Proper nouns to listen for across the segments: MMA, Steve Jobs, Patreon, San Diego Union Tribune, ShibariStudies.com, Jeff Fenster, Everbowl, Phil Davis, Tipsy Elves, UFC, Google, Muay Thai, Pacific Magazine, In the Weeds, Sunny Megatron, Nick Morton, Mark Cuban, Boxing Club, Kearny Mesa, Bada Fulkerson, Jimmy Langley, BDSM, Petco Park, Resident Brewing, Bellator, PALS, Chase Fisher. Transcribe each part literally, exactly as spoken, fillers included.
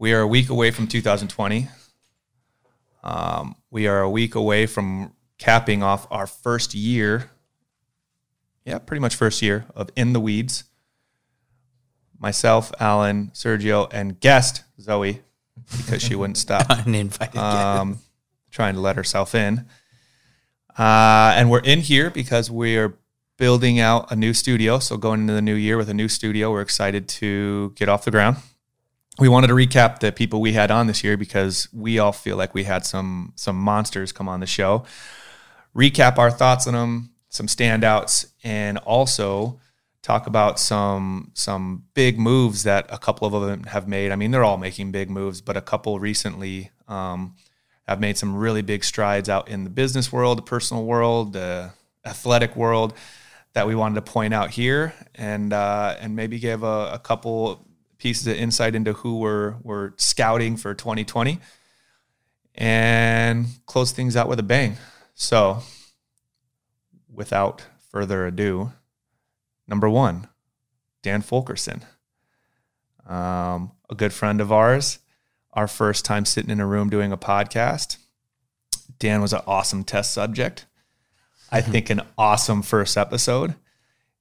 We are a week away from two thousand twenty. Um, we are a week away from capping off our first year. Yeah, pretty much first year of In the Weeds. Myself, Alan, Sergio, and guest Zoe, because she wouldn't stop uninvited um, trying to let herself in. Uh, and we're in here because we are building out a new studio. So going into the new year with a new studio, we're excited to get off the ground. We wanted to recap the people we had on this year because we all feel like we had some some monsters come on the show. Recap our thoughts on them, some standouts, and also talk about some some big moves that a couple of them have made. I mean, they're all making big moves, but a couple recently um, have made some really big strides out in the business world, the personal world, the athletic world that we wanted to point out here and uh, and maybe give a, a couple pieces of insight into who we're, we're scouting for twenty twenty and close things out with a bang. So without further ado, number one, Dan Fulkerson, um, a good friend of ours, our first time sitting in a room doing a podcast. Dan was an awesome test subject. I think an awesome first episode.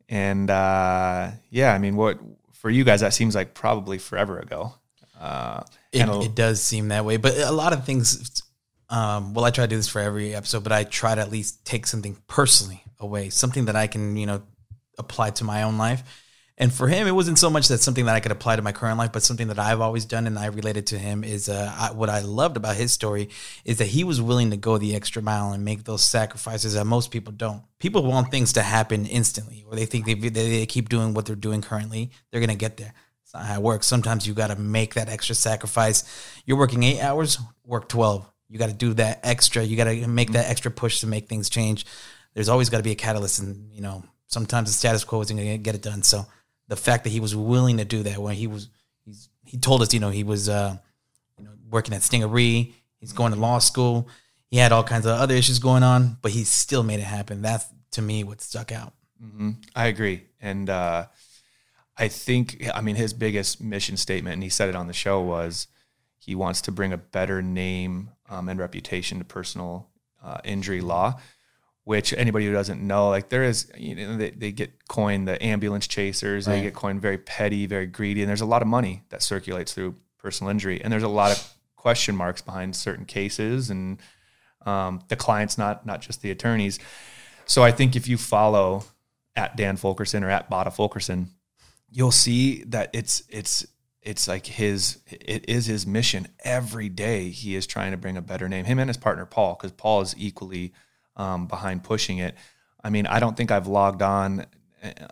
And uh, yeah, I mean, what for you guys, that seems like probably forever ago. Uh, it, it does seem that way, but a lot of things, um, well, I try to do this for every episode, but I try to at least take something personally away, something that I can, you know, applied to my own life. And for him, it wasn't so much that something that I could apply to my current life, but something that I've always done and I related to him is uh, I, what I loved about his story is that he was willing to go the extra mile and make those sacrifices that most people don't. People want things to happen instantly, or they think if they, they keep doing what they're doing currently, they're going to get there. It's not how it works. Sometimes you got to make that extra sacrifice. You're working eight hours, work twelve. You got to do that extra. You got to make that extra push to make things change. There's always got to be a catalyst, and, you know, sometimes the status quo isn't going to get it done. So the fact that he was willing to do that when he was, he's, he told us, you know, he was, uh, you know, working at Stingaree, he's going to law school. He had all kinds of other issues going on, but he still made it happen. That's to me what stuck out. Mm-hmm. I agree. And, uh, I think, I mean, his biggest mission statement, and he said it on the show, was he wants to bring a better name um, and reputation to personal uh, injury law. Which anybody who doesn't know, like there is, you know, they, they get coined the ambulance chasers. Right. They get coined very petty, very greedy. And there's a lot of money that circulates through personal injury. And there's a lot of question marks behind certain cases and um, the clients, not, not just the attorneys. So I think if you follow at Dan Fulkerson or at Bada Fulkerson, you'll see that it's, it's, it's like his, it is his mission every day. He is trying to bring a better name, him and his partner, Paul, because Paul is equally Um, behind pushing it. I mean, I don't think I've logged on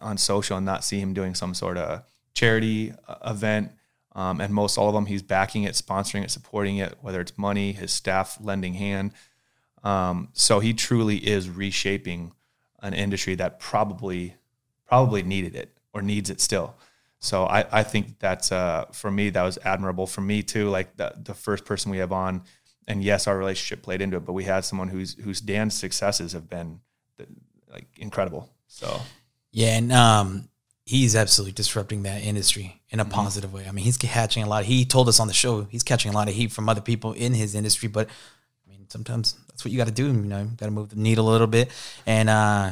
on social and not see him doing some sort of charity event. Um, and most all of them, he's backing it, sponsoring it, supporting it, whether it's money, his staff lending hand. Um, so he truly is reshaping an industry that probably, probably needed it or needs it still. So I, I think that's, uh, for me, that was admirable for me too. Like the, the first person we have on, and yes, our relationship played into it, but we had someone whose whose Dan's successes have been like incredible. So, yeah, and um, he's absolutely disrupting that industry in a mm-hmm. positive way. I mean, he's catching a lot. He told us on the show he's catching a lot of heat from other people in his industry, but I mean, sometimes that's what you got to do. You know, you got to move the needle a little bit, and uh,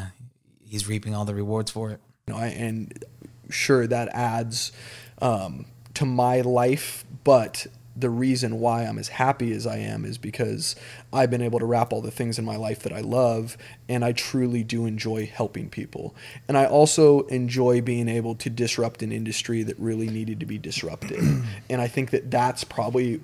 he's reaping all the rewards for it. You know, and sure, that adds um, to my life, but the reason why I'm as happy as I am is because I've been able to wrap all the things in my life that I love, and I truly do enjoy helping people. And I also enjoy being able to disrupt an industry that really needed to be disrupted. And I think that that's probably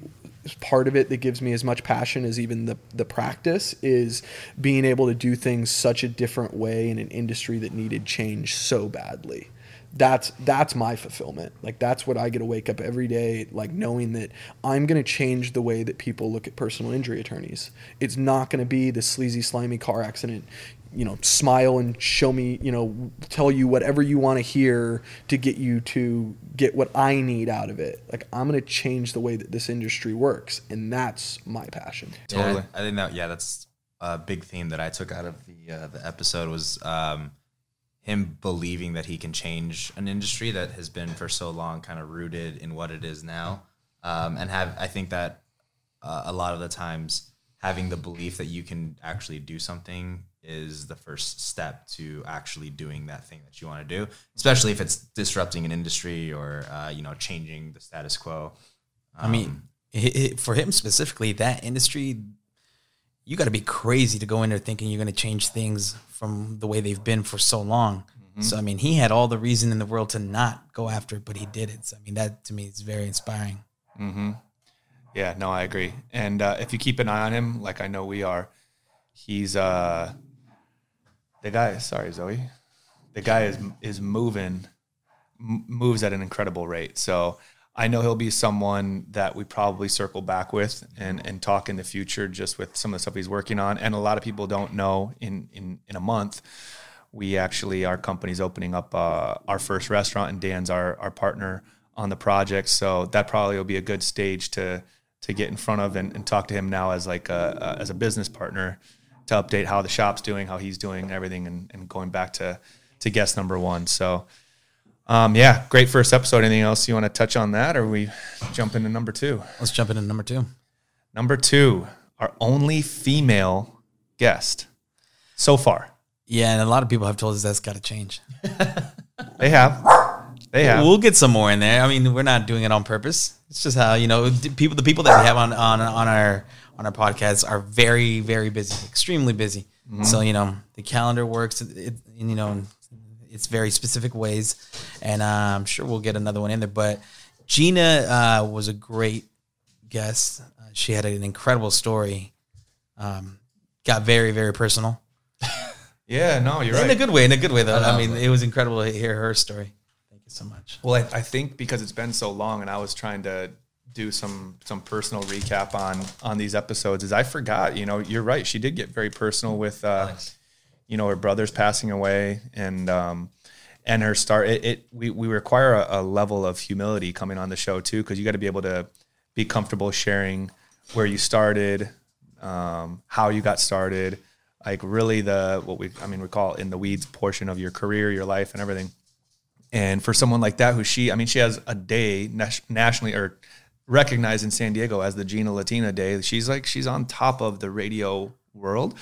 part of it that gives me as much passion as even the, the practice, is being able to do things such a different way in an industry that needed change so badly. That's that's my fulfillment. Like, that's what I get to wake up every day, like knowing that I'm going to change the way that people look at personal injury attorneys. It's not going to be the sleazy, slimy car accident, you know, smile and show me, you know, tell you whatever you want to hear to get you to get what I need out of it. Like, I'm going to change the way that this industry works, and that's my passion. Yeah, totally. I, I think that, yeah, that's a big theme that I took out of the uh, the episode was um, – him believing that he can change an industry that has been for so long kind of rooted in what it is now. um, and have I think that uh, a lot of the times having the belief that you can actually do something is the first step to actually doing that thing that you want to do, especially if it's disrupting an industry or uh, you know, changing the status quo. Um, I mean, it, for him specifically, that industry, you got to be crazy to go in there thinking you're going to change things from the way they've been for so long. Mm-hmm. So, I mean, he had all the reason in the world to not go after it, but he did it. So, I mean, that to me is very inspiring. Mm-hmm. Yeah, no, I agree. And uh, if you keep an eye on him, like I know we are, he's uh, the guy. Sorry, Zoe. The guy is is moving, m- moves at an incredible rate. So I know he'll be someone that we probably circle back with and, and talk in the future, just with some of the stuff he's working on. And a lot of people don't know, in, in, in a month, we actually, our company's opening up uh, our first restaurant, and Dan's our, our partner on the project. So that probably will be a good stage to, to get in front of and, and talk to him now as like a, a, as a business partner, to update how the shop's doing, how he's doing and everything, and, and going back to, to guest number one. So Um, yeah, great first episode. Anything else you want to touch on that, or we jump into number two? Let's jump into number two. Number two, our only female guest so far. Yeah, and a lot of people have told us that's got to change. They have. They have. We'll get some more in there. I mean, we're not doing it on purpose. It's just how, you know, people, the people that we have on, on, on our on our podcast are very, very busy, extremely busy. Mm-hmm. So, you know, the calendar works, it, it, you know, it's very specific ways, and uh, I'm sure we'll get another one in there. But Gina uh, was a great guest. Uh, she had an incredible story. Um, got very, very personal. Yeah, no, you're in right. In a good way, in a good way, though. I, I mean, it was incredible to hear her story. Thank you so much. Well, I, I think because it's been so long, and I was trying to do some some personal recap on, on these episodes, is I forgot, you know, you're right. She did get very personal with uh, nice. you know, her brother's passing away, and um, and her start. It, it we we require a, a level of humility coming on the show too, because you got to be able to be comfortable sharing where you started, um, how you got started, like really the what we I mean we call in the weeds portion of your career, your life, and everything. And for someone like that, who she I mean she has a day nationally or recognized in San Diego as the Gina Latina Day. She's like she's on top of the radio world.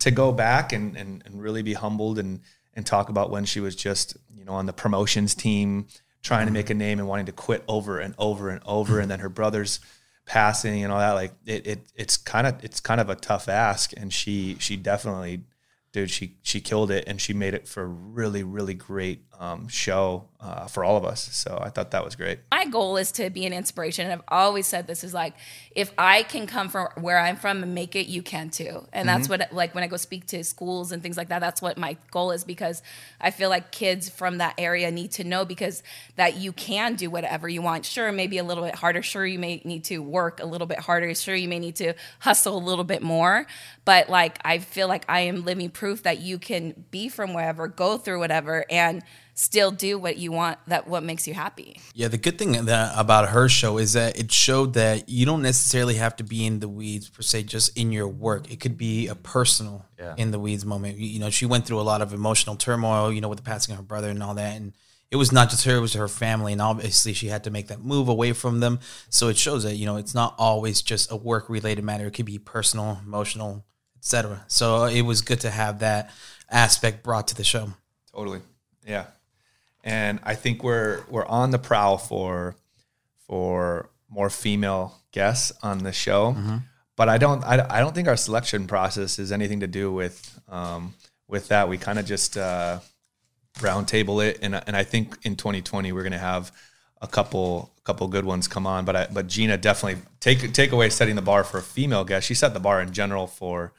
To go back and, and, and really be humbled and, and talk about when she was just, you know, on the promotions team, trying to make a name and wanting to quit over and over and over. And then her brother's passing and all that, like it, it it's kind of, it's kind of a tough ask. And she, she definitely, dude, she, she killed it, and she made it for a really, really great um, show uh, for all of us. So I thought that was great. My goal is to be an inspiration. And I've always said this is like, if I can come from where I'm from and make it, you can too. And mm-hmm. that's what, like when I go speak to schools and things like that, that's what my goal is, because I feel like kids from that area need to know because that you can do whatever you want. Sure, maybe a little bit harder. Sure, you may need to work a little bit harder. Sure, you may need to hustle a little bit more. But like, I feel like I am living proof that you can be from wherever, go through whatever, and still do what you want, that what makes you happy. Yeah, the good thing that, about her show is that it showed that you don't necessarily have to be in the weeds per se, just in your work. It could be a personal yeah. in the weeds moment. You know, she went through a lot of emotional turmoil, you know, with the passing of her brother and all that. And it was not just her, it was her family. And obviously she had to make that move away from them. So it shows that, you know, it's not always just a work-related matter. It could be personal, emotional, et cetera. So it was good to have that aspect brought to the show. Totally. Yeah. And I think we're we're on the prowl for for more female guests on the show. Mm-hmm. But I don't I, I don't think our selection process is anything to do with um, with that. We kind of just uh, round table it, and and I think in twenty twenty we're going to have a couple couple good ones come on. But I, but Gina definitely take take away setting the bar for a female guest. She set the bar in general for.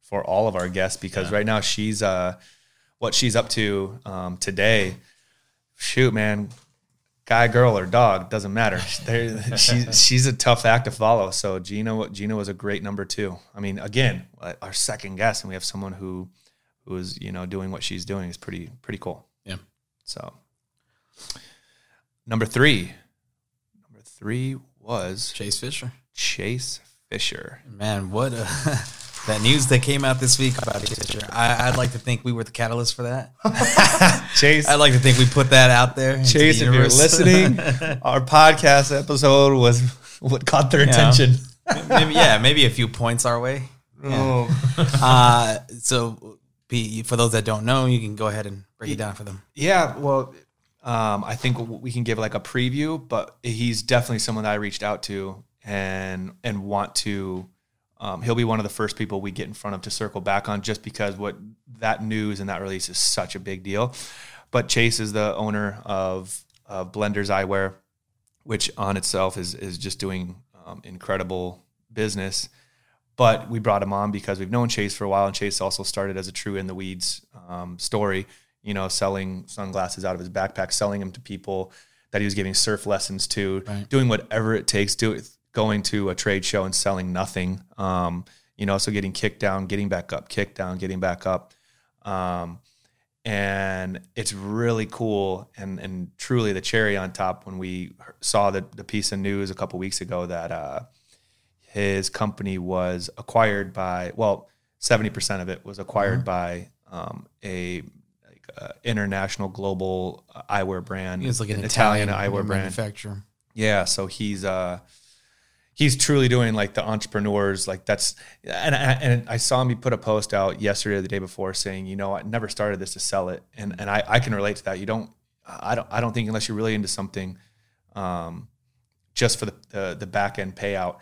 for all of our guests, because yeah. right now she's, uh, what she's up to um, today, shoot, man, guy, girl, or dog, doesn't matter. She's, she's a tough act to follow. So Gina, Gina was a great number two. I mean, again, our second guest, and we have someone who, who is, you know, doing what she's doing is pretty, pretty cool. Yeah. So number three, number three was Chase Fisher. Chase Fisher. Man, what a... That news that came out this week about Chase Fisher, I, I'd like to think we were the catalyst for that. Chase, I'd like to think we put that out there. Chase, the if you're listening, our podcast episode was what caught their yeah. attention. Maybe, yeah, maybe a few points our way. Yeah. Oh. uh, so for those that don't know, you can go ahead and break it down for them. Yeah, well, um, I think we can give like a preview, but he's definitely someone that I reached out to and and want to. Um, he'll be one of the first people we get in front of to circle back on, just because what that news and that release is such a big deal. But Chase is the owner of uh, Blenders Eyewear, which on itself is is just doing um, incredible business. But we brought him on because we've known Chase for a while, and Chase also started as a true in the weeds um, story, you know, selling sunglasses out of his backpack, selling them to people that he was giving surf lessons to, right. doing whatever it takes to it. Going to a trade show and selling nothing, um, you know, so getting kicked down, getting back up, kicked down, getting back up. Um, and it's really cool and and truly the cherry on top when we saw the, the piece of news a couple weeks ago that uh, his company was acquired by, well, seventy percent of it was acquired mm-hmm. by um, a like, uh, international global eyewear brand. It's like an, an Italian, Italian eyewear brand. Manufacturer. Yeah, so he's... Uh, He's truly doing like the entrepreneurs, like that's, and I, and I saw him, he put a post out yesterday or the day before saying, you know, I never started this to sell it. And and I, I can relate to that. You don't, I don't, I don't think unless you're really into something, um, just for the, the, the back end payout.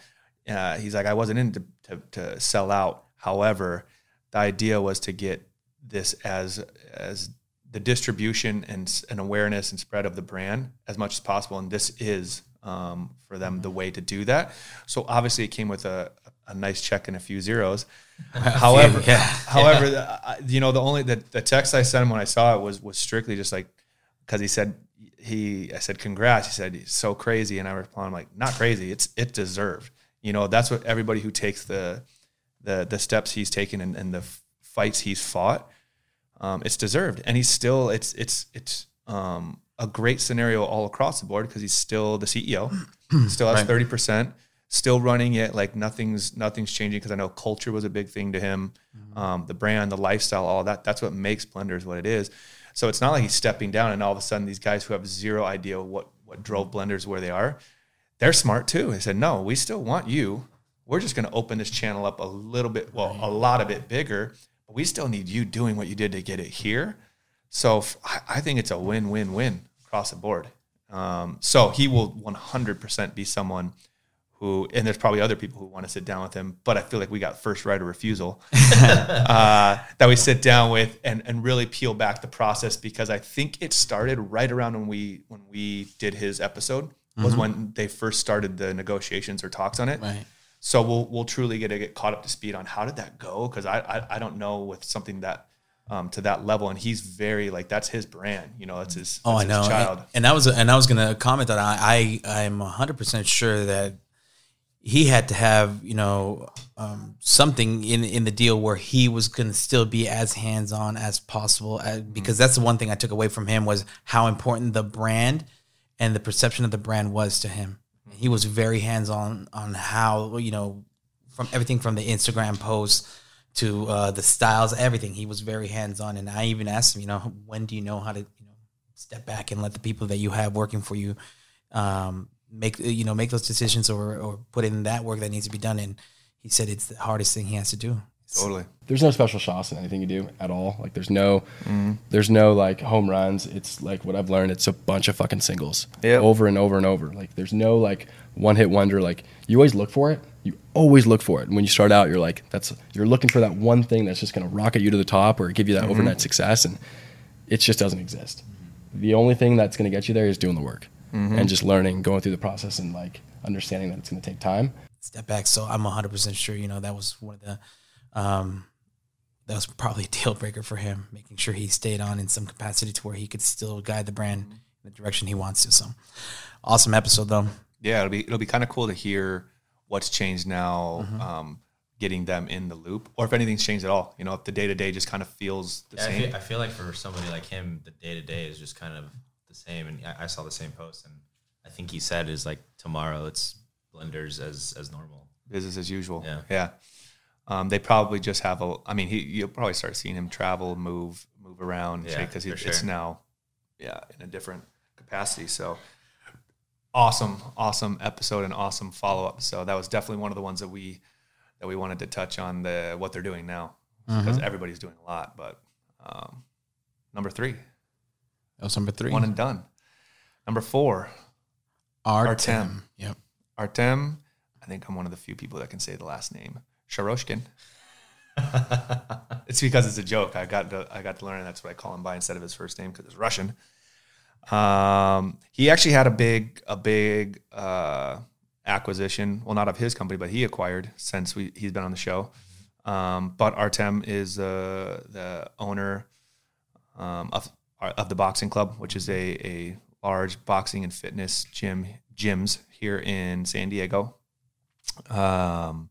Uh, he's like, I wasn't into to, to sell out. However, the idea was to get this as, as the distribution and, and awareness and spread of the brand as much as possible. And this is, um, for them, the way to do that. So obviously it came with a, a nice check and a few zeros. However, yeah, yeah. however, yeah. The, you know, the only, the, the text I sent him when I saw it was, was strictly just like, cause he said, he, I said, congrats. He said, it's so crazy. And I responded, I'm like, not crazy. It's, it deserved, you know, that's what everybody who takes the, the, the steps he's taken and, and the fights he's fought. Um, it's deserved. And he's still, it's, it's, it's, um, a great scenario all across the board because he's still the C E O, still has right. thirty percent, still running it like nothing's nothing's changing because I know culture was a big thing to him, mm-hmm. um, the brand, the lifestyle, all that. That's what makes Blenders what it is. So it's not like he's stepping down and all of a sudden these guys who have zero idea what, what drove Blenders where they are, they're smart too. They said, no, we still want you. We're just going to open this channel up a little bit, well, right. a lot of it bigger, but we still need you doing what you did to get it here. So I think it's a win-win-win across the board. Um, so he will one hundred percent be someone who, and there's probably other people who want to sit down with him, but I feel like we got first right of refusal uh, that we sit down with and, and really peel back the process, because I think it started right around when we when we did his episode was mm-hmm. when they first started the negotiations or talks on it. Right. So we'll we'll truly get to get caught up to speed on how did that go, because I, I I don't know with something that. Um, to that level. And he's very like, that's his brand, you know, that's his, oh, that's I know. His child. And, and I was, and I was going to comment that I, I, I'm a hundred percent sure that he had to have, you know, um, something in, in the deal where he was going to still be as hands-on as possible, as, because mm-hmm. that's the one thing I took away from him was how important the brand and the perception of the brand was to him. Mm-hmm. He was very hands-on on how, you know, from everything from the Instagram posts, to uh, the styles, everything. He was very hands-on. And I even asked him, you know, when do you know how to, you know, step back and let the people that you have working for you um, make, you know, make those decisions or, or put in that work that needs to be done. And he said it's the hardest thing he has to do. Totally. There's no special sauce in anything you do at all. Like there's no, mm. there's no like home runs. It's like what I've learned. It's a bunch of fucking singles yep. over and over and over. Like there's no like one hit wonder. Like you always look for it. You always look for it. And when you start out, you're like, that's, you're looking for that one thing that's just going to rocket you to the top or give you that mm-hmm. overnight success. And it just doesn't exist. Mm-hmm. The only thing that's going to get you there is doing the work mm-hmm. and just learning, going through the process and like understanding that it's going to take time. Step back. So I'm a hundred percent sure, you know, that was one of the, Um, that was probably a deal breaker for him, making sure he stayed on in some capacity to where he could still guide the brand in the direction he wants to. So awesome episode though. Yeah. It'll be, it'll be kind of cool to hear what's changed now, mm-hmm. um, getting them in the loop or if anything's changed at all, you know, if the day to day just kind of feels the yeah, same. I feel, I feel like for somebody like him, the day to day is just kind of the same. And I, I saw the same post and I think he said is like tomorrow it's Blenders as, as normal. Business as usual. Yeah. Yeah. Um, they probably just have a. I mean, he, you'll probably start seeing him travel, move, move around, because yeah, it's sure. now, yeah, in a different capacity. So, awesome, awesome episode and awesome follow-up. So that was definitely one of the ones that we that we wanted to touch on, the what they're doing now, because mm-hmm. everybody's doing a lot. But um, number three. That was number three. One and done. Number four. Artem. Artem. Yep. Artem. I think I'm one of the few people that can say the last name. Sharoshkin. It's because it's a joke. I got to, I got to learn that's what I call him by instead of his first name because it's Russian. Um, he actually had a big, a big uh, acquisition. Well, not of his company, but he acquired since we he's been on the show. Um, but Artem is uh, the owner um, of of the Boxing Club, which is a a large boxing and fitness gym gyms here in San Diego. Um,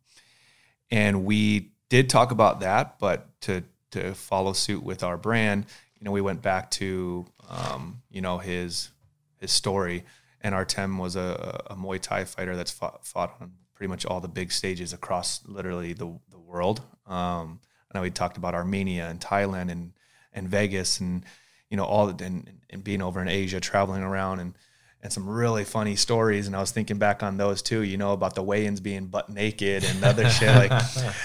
and we did talk about that, but to to follow suit with our brand, you know, we went back to um, you know his his story. And Artem was a, a Muay Thai fighter that's fought, fought on pretty much all the big stages across literally the the world. Um, I know we talked about Armenia and Thailand and and Vegas and you know all the, and and being over in Asia, traveling around and. And some really funny stories, and I was thinking back on those too. You know about the weigh-ins being butt naked and other shit. Like,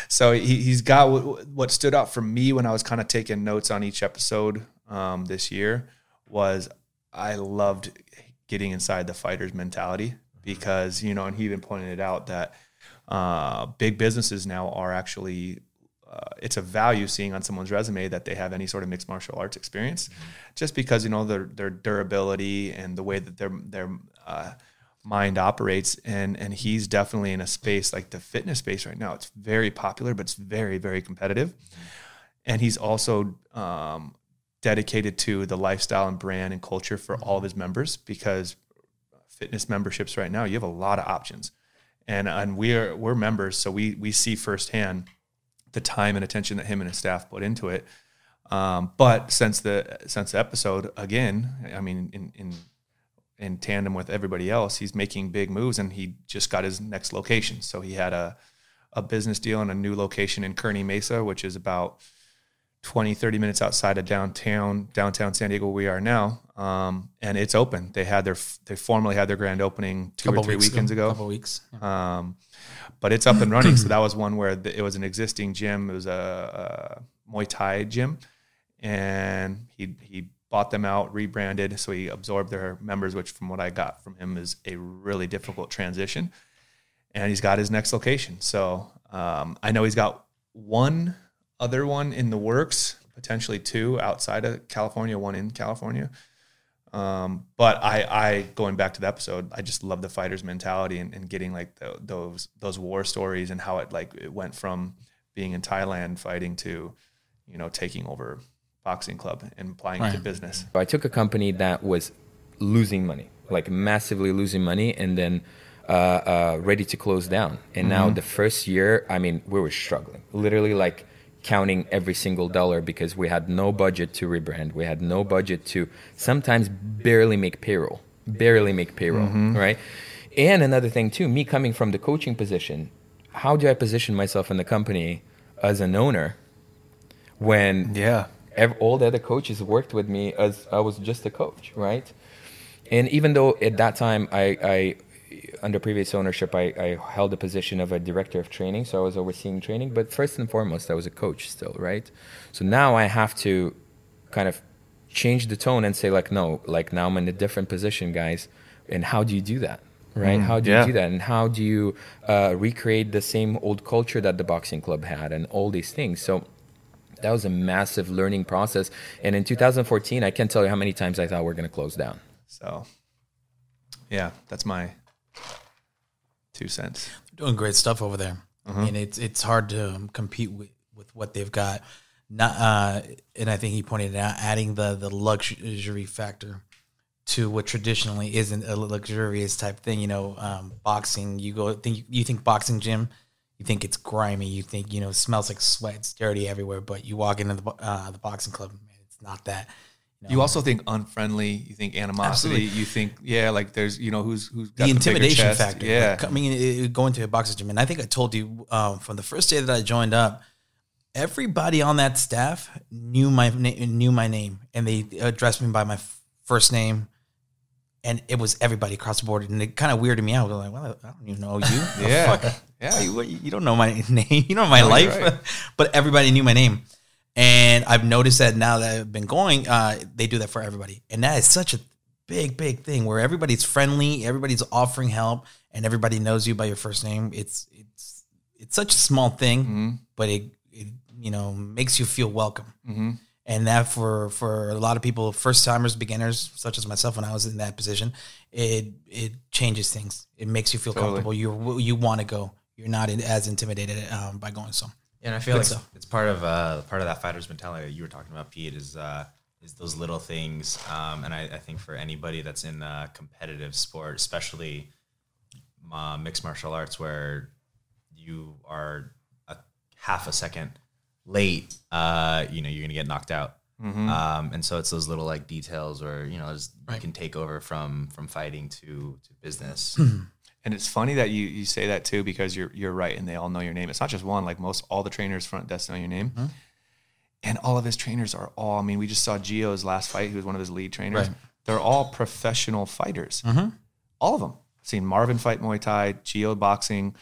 so he, he's got what, what stood out for me when I was kind of taking notes on each episode um, this year was I loved getting inside the fighter's mentality because you know, and he even pointed it out that uh, big businesses now are actually. Uh, it's a value seeing on someone's resume that they have any sort of mixed martial arts experience mm-hmm. just because, you know, their, their durability and the way that their, their uh, mind operates. And, and he's definitely in a space like the fitness space right now. It's very popular, but it's very, very competitive. Mm-hmm. And he's also um, dedicated to the lifestyle and brand and culture for mm-hmm. all of his members, because fitness memberships right now, you have a lot of options and, and we're, we're members. So we, we see firsthand the time and attention that him and his staff put into it. Um, but since the since the episode, again, I mean, in, in in tandem with everybody else, he's making big moves, and he just got his next location. So he had a a business deal and a new location in Kearny Mesa, which is about twenty, thirty minutes outside of downtown downtown San Diego, where we are now. Um, and it's open. They had their they formally had their grand opening two couple or three weeks weekends ago. ago. Couple weeks. Yeah. Um, but it's up and running. So that was one where the, it was an existing gym. It was a, a Muay Thai gym, and he he bought them out, rebranded. So he absorbed their members, which from what I got from him is a really difficult transition. And he's got his next location. So um, I know he's got one other one in the works, potentially two outside of California, one in California. Um, but I, I, going back to the episode, I just love the fighter's mentality and, and getting like the, those, those war stories and how it like, it went from being in Thailand fighting to, you know, taking over Boxing Club and applying right. it to business. I took a company that was losing money, like massively losing money and then, uh, uh, ready to close down. And mm-hmm. now the first year, I mean, we were struggling, literally like counting every single dollar because we had no budget to rebrand. We had no budget to sometimes barely make payroll, barely make payroll, mm-hmm. right? And another thing too, me coming from the coaching position, how do I position myself in the company as an owner when yeah. ev- all the other coaches worked with me as I was just a coach, right? And even though at that time I, I under previous ownership, I, I held the position of a director of training, so I was overseeing training. But first and foremost, I was a coach still, right? So now I have to kind of change the tone and say, like, no, like now I'm in a different position, guys. And how do you do that, right? Mm, how do yeah. you do that? And how do you uh, recreate the same old culture that the Boxing Club had and all these things? So that was a massive learning process. And in two thousand fourteen, I can't tell you how many times I thought we're going to close down. So, yeah, that's my... Two cents. They're doing great stuff over there, mm-hmm. and it's it's hard to um, compete with, with what they've got. Not, uh, and I think he pointed out adding the the luxury factor to what traditionally isn't a luxurious type thing. You know, um, boxing. You go think you think boxing gym, you think it's grimy. You think you know it smells like sweat, it's dirty everywhere. But you walk into the uh, the Boxing Club, man, it's not that. No. You also think unfriendly. You think animosity. Absolutely. You think yeah, like there's you know who's who's got the, the intimidation bigger chest. Factor. Yeah, like coming in, going to a boxing gym, and I think I told you um, from the first day that I joined up, everybody on that staff knew my knew my name, and they addressed me by my first name, And it was everybody across the board, and it kind of weirded me out. I was like, well, I don't even know you. yeah, fuck? yeah. You, you don't know my name. You don't know my no, life. Right. But everybody knew my name. And I've noticed that now that I've been going, uh, they do that for everybody. And that is such a big, big thing where everybody's friendly, everybody's offering help, and everybody knows you by your first name. It's it's it's such a small thing, mm-hmm. but it, it you know makes you feel welcome. Mm-hmm. And that for, for a lot of people, first-timers, beginners, such as myself when I was in that position, it it changes things. It makes you feel totally. comfortable. You you want to go. You're not as intimidated um, by going. So, and I feel Good like stuff. It's part of uh, part of that fighter's mentality that you were talking about, Pete, is uh, is those little things. Um, and I, I think for anybody that's in a competitive sport, especially uh, mixed martial arts, where you are a half a second late, uh, you know, you're going to get knocked out. Mm-hmm. Um, and so it's those little like details where, you know, there's, right. you can take over from, from fighting to, to business. And it's funny that you, you say that too, because you're, you're right. And they all know your name. It's not just one, like most, all the trainers front desk know your name, mm-hmm. and all of his trainers are all, I mean, we just saw Gio's last fight, who was one of his lead trainers. Right. They're all professional fighters. Mm-hmm. All of them. I've seen Marvin fight Muay Thai, Gio boxing,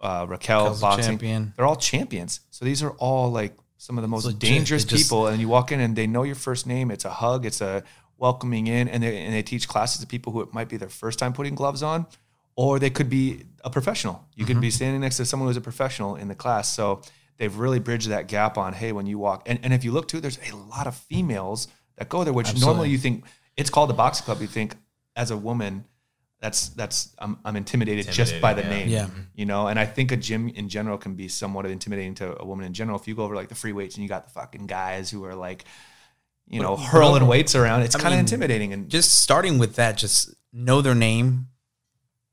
Uh, Raquel Raquel's boxing. They're all champions. So these are all like some of the most legit, dangerous just, people. And you walk in and they know your first name. It's a hug. It's a welcoming in. And they, and they teach classes to people who it might be their first time putting gloves on, or they could be a professional. You mm-hmm. could be standing next to someone who's a professional in the class. So they've really bridged that gap on, hey, when you walk. And, and if you look too, there's a lot of females that go there, which Absolutely. normally you think it's called the boxing club. You think as a woman, That's that's I'm I'm intimidated, intimidated just by the yeah. name, yeah. you know. And I think a gym in general can be somewhat intimidating to a woman in general. If you go over like the free weights and you got the fucking guys who are like, you know, but, hurling but, weights around, it's kind of intimidating. And just starting with that, just know their name,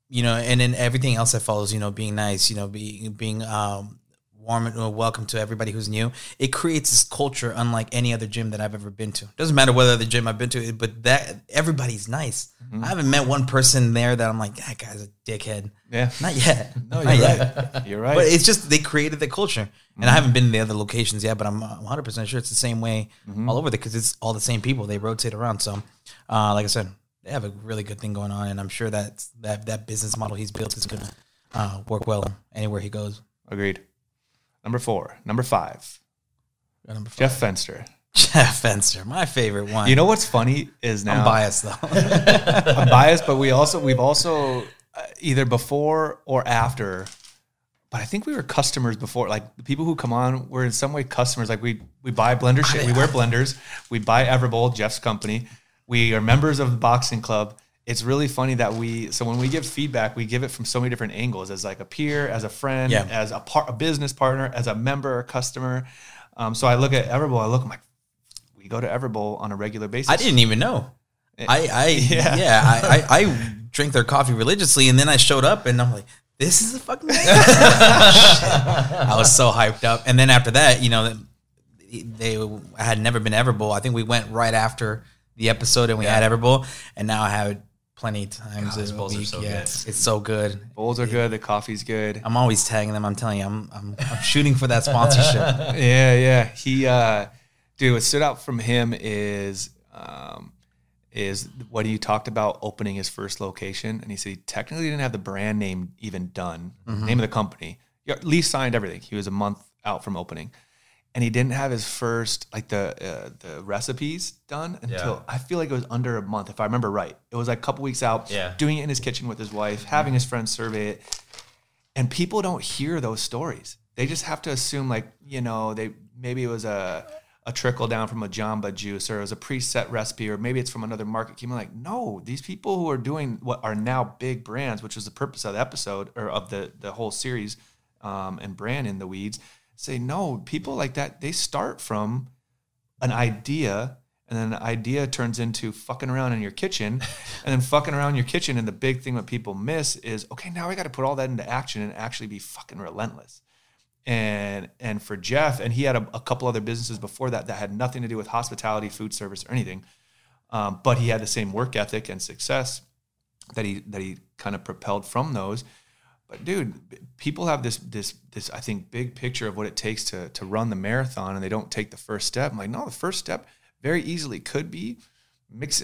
you know, and then everything else that follows, you know, being nice, you know, being being um, warm and welcome to everybody who's new. It creates this culture unlike any other gym that I've ever been to. Doesn't matter whether the gym I've been to, but that everybody's nice. Mm-hmm. I haven't met one person there that I'm like, that guy's a dickhead. Yeah, not yet. No, you're not right. Yet. You're right. But it's just they created the culture, mm-hmm. and I haven't been to the other locations yet. But I'm one hundred percent sure it's the same way mm-hmm. all over there because it's all the same people. They rotate around. So, uh, like I said, they have a really good thing going on, and I'm sure that that that business model he's built is going to uh, work well anywhere he goes. Agreed. Number four, number five, number five, Jeff Fenster. Jeff Fenster, my favorite one. You know what's funny is now I'm biased though. I'm biased, but we also we've also uh, either before or after. But I think we were customers before. Like the people who come on were in some way customers. Like we we buy blender shit. We wear blenders. We buy Everbowl, Jeff's company. We are members of the boxing club. It's really funny that we, so when we give feedback, we give it from so many different angles, as like a peer, as a friend, yeah. as a part, a business partner, as a member or customer. Um, so I look at Everbowl, I look, I'm like, we go to Everbowl on a regular basis. I didn't even know. It, I, I, yeah, yeah I, I, I drink their coffee religiously. And then I showed up and I'm like, this is a fucking thing. I was so hyped up. And then after that, you know, they, they I had never been to Everbowl. I think we went right after the episode and we yeah. had Everbowl, and now I have plenty of times. God, those bowls week. are so yeah, good. It's, it's so good. Bowls are good. The coffee's good. I'm always tagging them. I'm telling you, I'm I'm, I'm shooting for that sponsorship. yeah, yeah. He, uh, dude, what stood out from him is um, is what he talked about opening his first location, and he said he technically didn't have the brand name even done, mm-hmm. name of the company. Lee signed everything. He was a month out from opening. And he didn't have his first, like the uh, the recipes done until yeah. I feel like it was under a month, if I remember right. It was like a couple weeks out, yeah. doing it in his kitchen with his wife, having his friends survey it. And people don't hear those stories. They just have to assume, like, you know, they maybe it was a, a trickle down from a Jamba Juice, or it was a preset recipe, or maybe it's from another market. Came like, no, these people who are doing what are now big brands, which was the purpose of the episode or of the the whole series um, and brand in the weeds. Say, no, people like that, they start from an idea, and then the idea turns into fucking around in your kitchen, and then fucking around in your kitchen. And the big thing that people miss is, okay, now I got to put all that into action and actually be fucking relentless. And and for Jeff, and he had a, a couple other businesses before that that had nothing to do with hospitality, food service, or anything, um, but he had the same work ethic and success that he that he kind of propelled from those. But dude, people have this, this, this, I think, big picture of what it takes to to run the marathon, and they don't take the first step. I'm like, no, the first step very easily could be mix,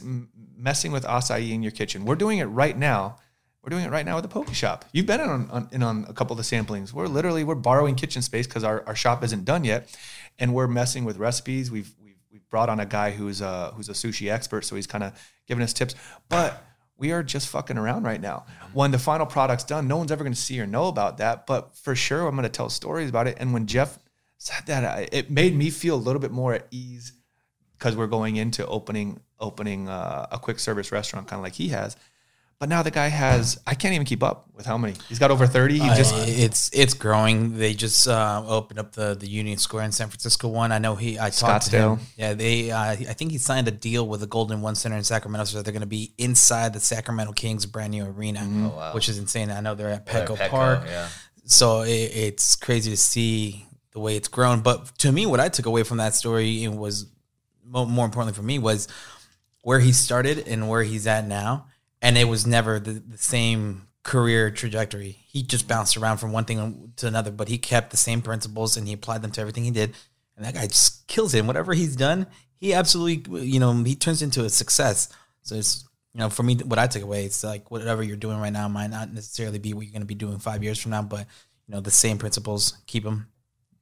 messing with acai in your kitchen. We're doing it right now. We're doing it right now at the Poke Shop. You've been in on, in on a couple of the samplings. We're literally, we're borrowing kitchen space because our, our shop isn't done yet. And we're messing with recipes. We've, we've, we've brought on a guy who's a, who's a sushi expert. So he's kind of giving us tips. But we are just fucking around right now. When the final product's done, no one's ever going to see or know about that. But for sure, I'm going to tell stories about it. And when Jeff said that, it made me feel a little bit more at ease because we're going into opening, opening uh, a quick service restaurant kind of like he has. But now the guy has, I can't even keep up with how many. He's got over thirty. He just uh, it's it's growing. They just uh, opened up the, the Union Square in San Francisco one. I know he, I talked Scottsdale. to him. Yeah, they, uh, I think he signed a deal with the Golden One Center in Sacramento, so they're going to be inside the Sacramento Kings brand new arena, mm-hmm. oh, wow. which is insane. I know they're at Petco, Petco Park. Yeah. So it, it's crazy to see the way it's grown. But to me, what I took away from that story and was, more importantly for me, was where he started and where he's at now. And it was never the, the same career trajectory. He just bounced around from one thing to another, but he kept the same principles and he applied them to everything he did. And that guy just kills it. Whatever he's done, he absolutely, you know, he turns into a success. So it's, you know, for me, what I took away, it's like whatever you're doing right now might not necessarily be what you're going to be doing five years from now, but, you know, the same principles, keep them.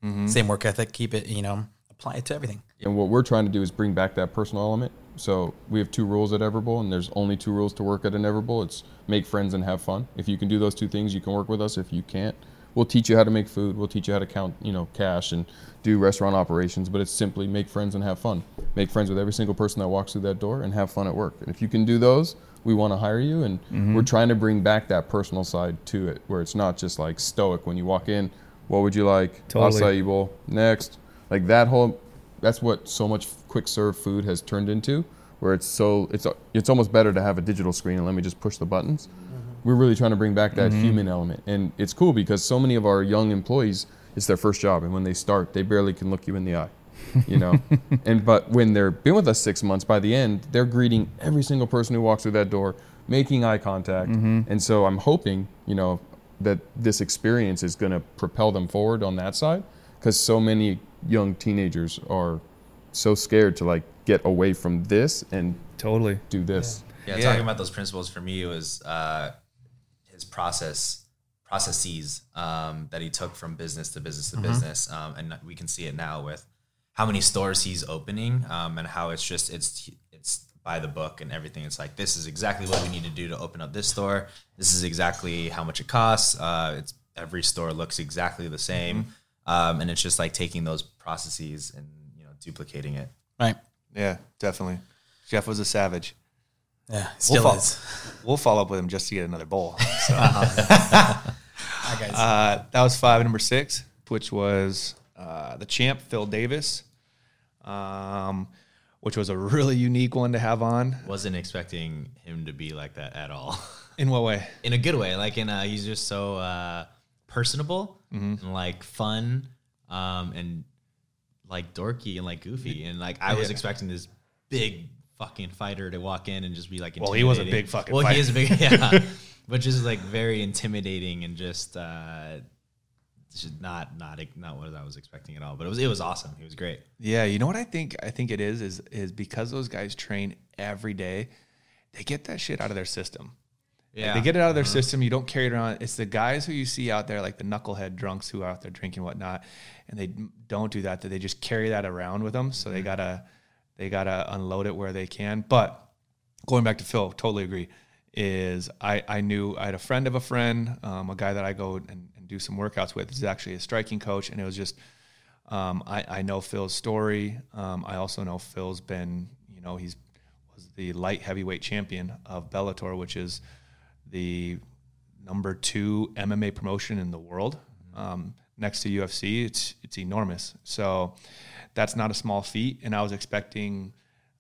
Mm-hmm. Same work ethic, keep it, you know, apply it to everything. And what we're trying to do is bring back that personal element. So we have two rules at Everbowl, and there's only two rules to work at an Everbowl. It's make friends and have fun. If you can do those two things, you can work with us. If you can't, we'll teach you how to make food. We'll teach you how to count, you know, cash and do restaurant operations. But it's simply make friends and have fun. Make friends with every single person that walks through that door and have fun at work. And if you can do those, we want to hire you. And mm-hmm. we're trying to bring back that personal side to it, where it's not just like stoic when you walk in. What would you like? Totally. Acai bowl. Next. Like that whole... That's what so much quick serve food has turned into, where it's so it's it's almost better to have a digital screen and let me just push the buttons. Mm-hmm. We're really trying to bring back that mm-hmm. human element, and it's cool because so many of our young employees, it's their first job, and when they start, they barely can look you in the eye, you know. and but when they've been with us six months, by the end, they're greeting every single person who walks through that door, making eye contact, mm-hmm. and so I'm hoping, you know, that this experience is going to propel them forward on that side, because so many young teenagers are so scared to like get away from this and totally do this. Yeah, yeah, yeah. Talking about those principles for me, it was uh, his process processes um, that he took from business to business to mm-hmm. business, um, and we can see it now with how many stores he's opening um, and how it's just it's it's by the book and everything. It's like this is exactly what we need to do to open up this store. This is exactly how much it costs. Uh, it's every store looks exactly the same. Mm-hmm. Um, and it's just like taking those processes and, you know, duplicating it. Right. Yeah, definitely. Jeff was a savage. Yeah, still we'll is. Follow, we'll follow up with him just to get another bowl. So. uh, that was five. Number six, which was uh, the champ, Phil Davis, um, which was a really unique one to have on. Wasn't expecting him to be like that at all. In what way? In a good way. Like in a, he's just so... Uh, personable mm-hmm. and like fun um and like dorky and like goofy and like I yeah. was expecting this big fucking fighter to walk in and just be like well he was a big fucking well fighter. He is a big yeah which is like very intimidating and just uh just not not not what I was expecting at all, but it was it was awesome. He was great. Yeah, you know what I think I think it is is is because those guys train every day, they get that shit out of their system. Yeah. Like they get it out of their mm-hmm. system. You don't carry it around. It's the guys who you see out there, like the knucklehead drunks who are out there drinking and whatnot, and they don't do that. That they just carry that around with them. So mm-hmm. they gotta, they gotta unload it where they can. But going back to Phil, totally agree. Is I I knew I had a friend of a friend, um, a guy that I go and, and do some workouts with. He's actually a striking coach, and it was just um, I I know Phil's story. Um, I also know Phil's been, you know, he's was the light heavyweight champion of Bellator, which is the number two M M A promotion in the world, um, next to U F C. It's it's enormous. So that's not a small feat. And I was expecting,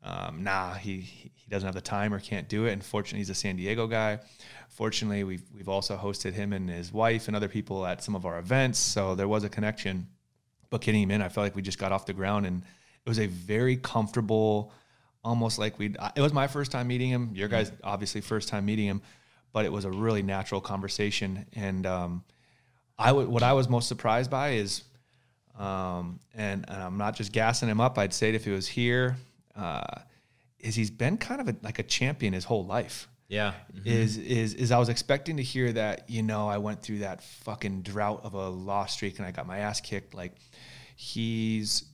um, nah, he he doesn't have the time or can't do it. And fortunately, he's a San Diego guy. Fortunately, we've we've also hosted him and his wife and other people at some of our events. So there was a connection. But getting him in, I felt like we just got off the ground, and it was a very comfortable, almost like we. It was my first time meeting him. Your guys obviously first time meeting him. But it was a really natural conversation, and um, I w- what I was most surprised by is, um, and, and I'm not just gassing him up. I'd say it if he was here, uh, is he's been kind of a, like a champion his whole life. Yeah. Mm-hmm. Is, is, is I was expecting to hear that, you know, I went through that fucking drought of a loss streak and I got my ass kicked. Like, he's,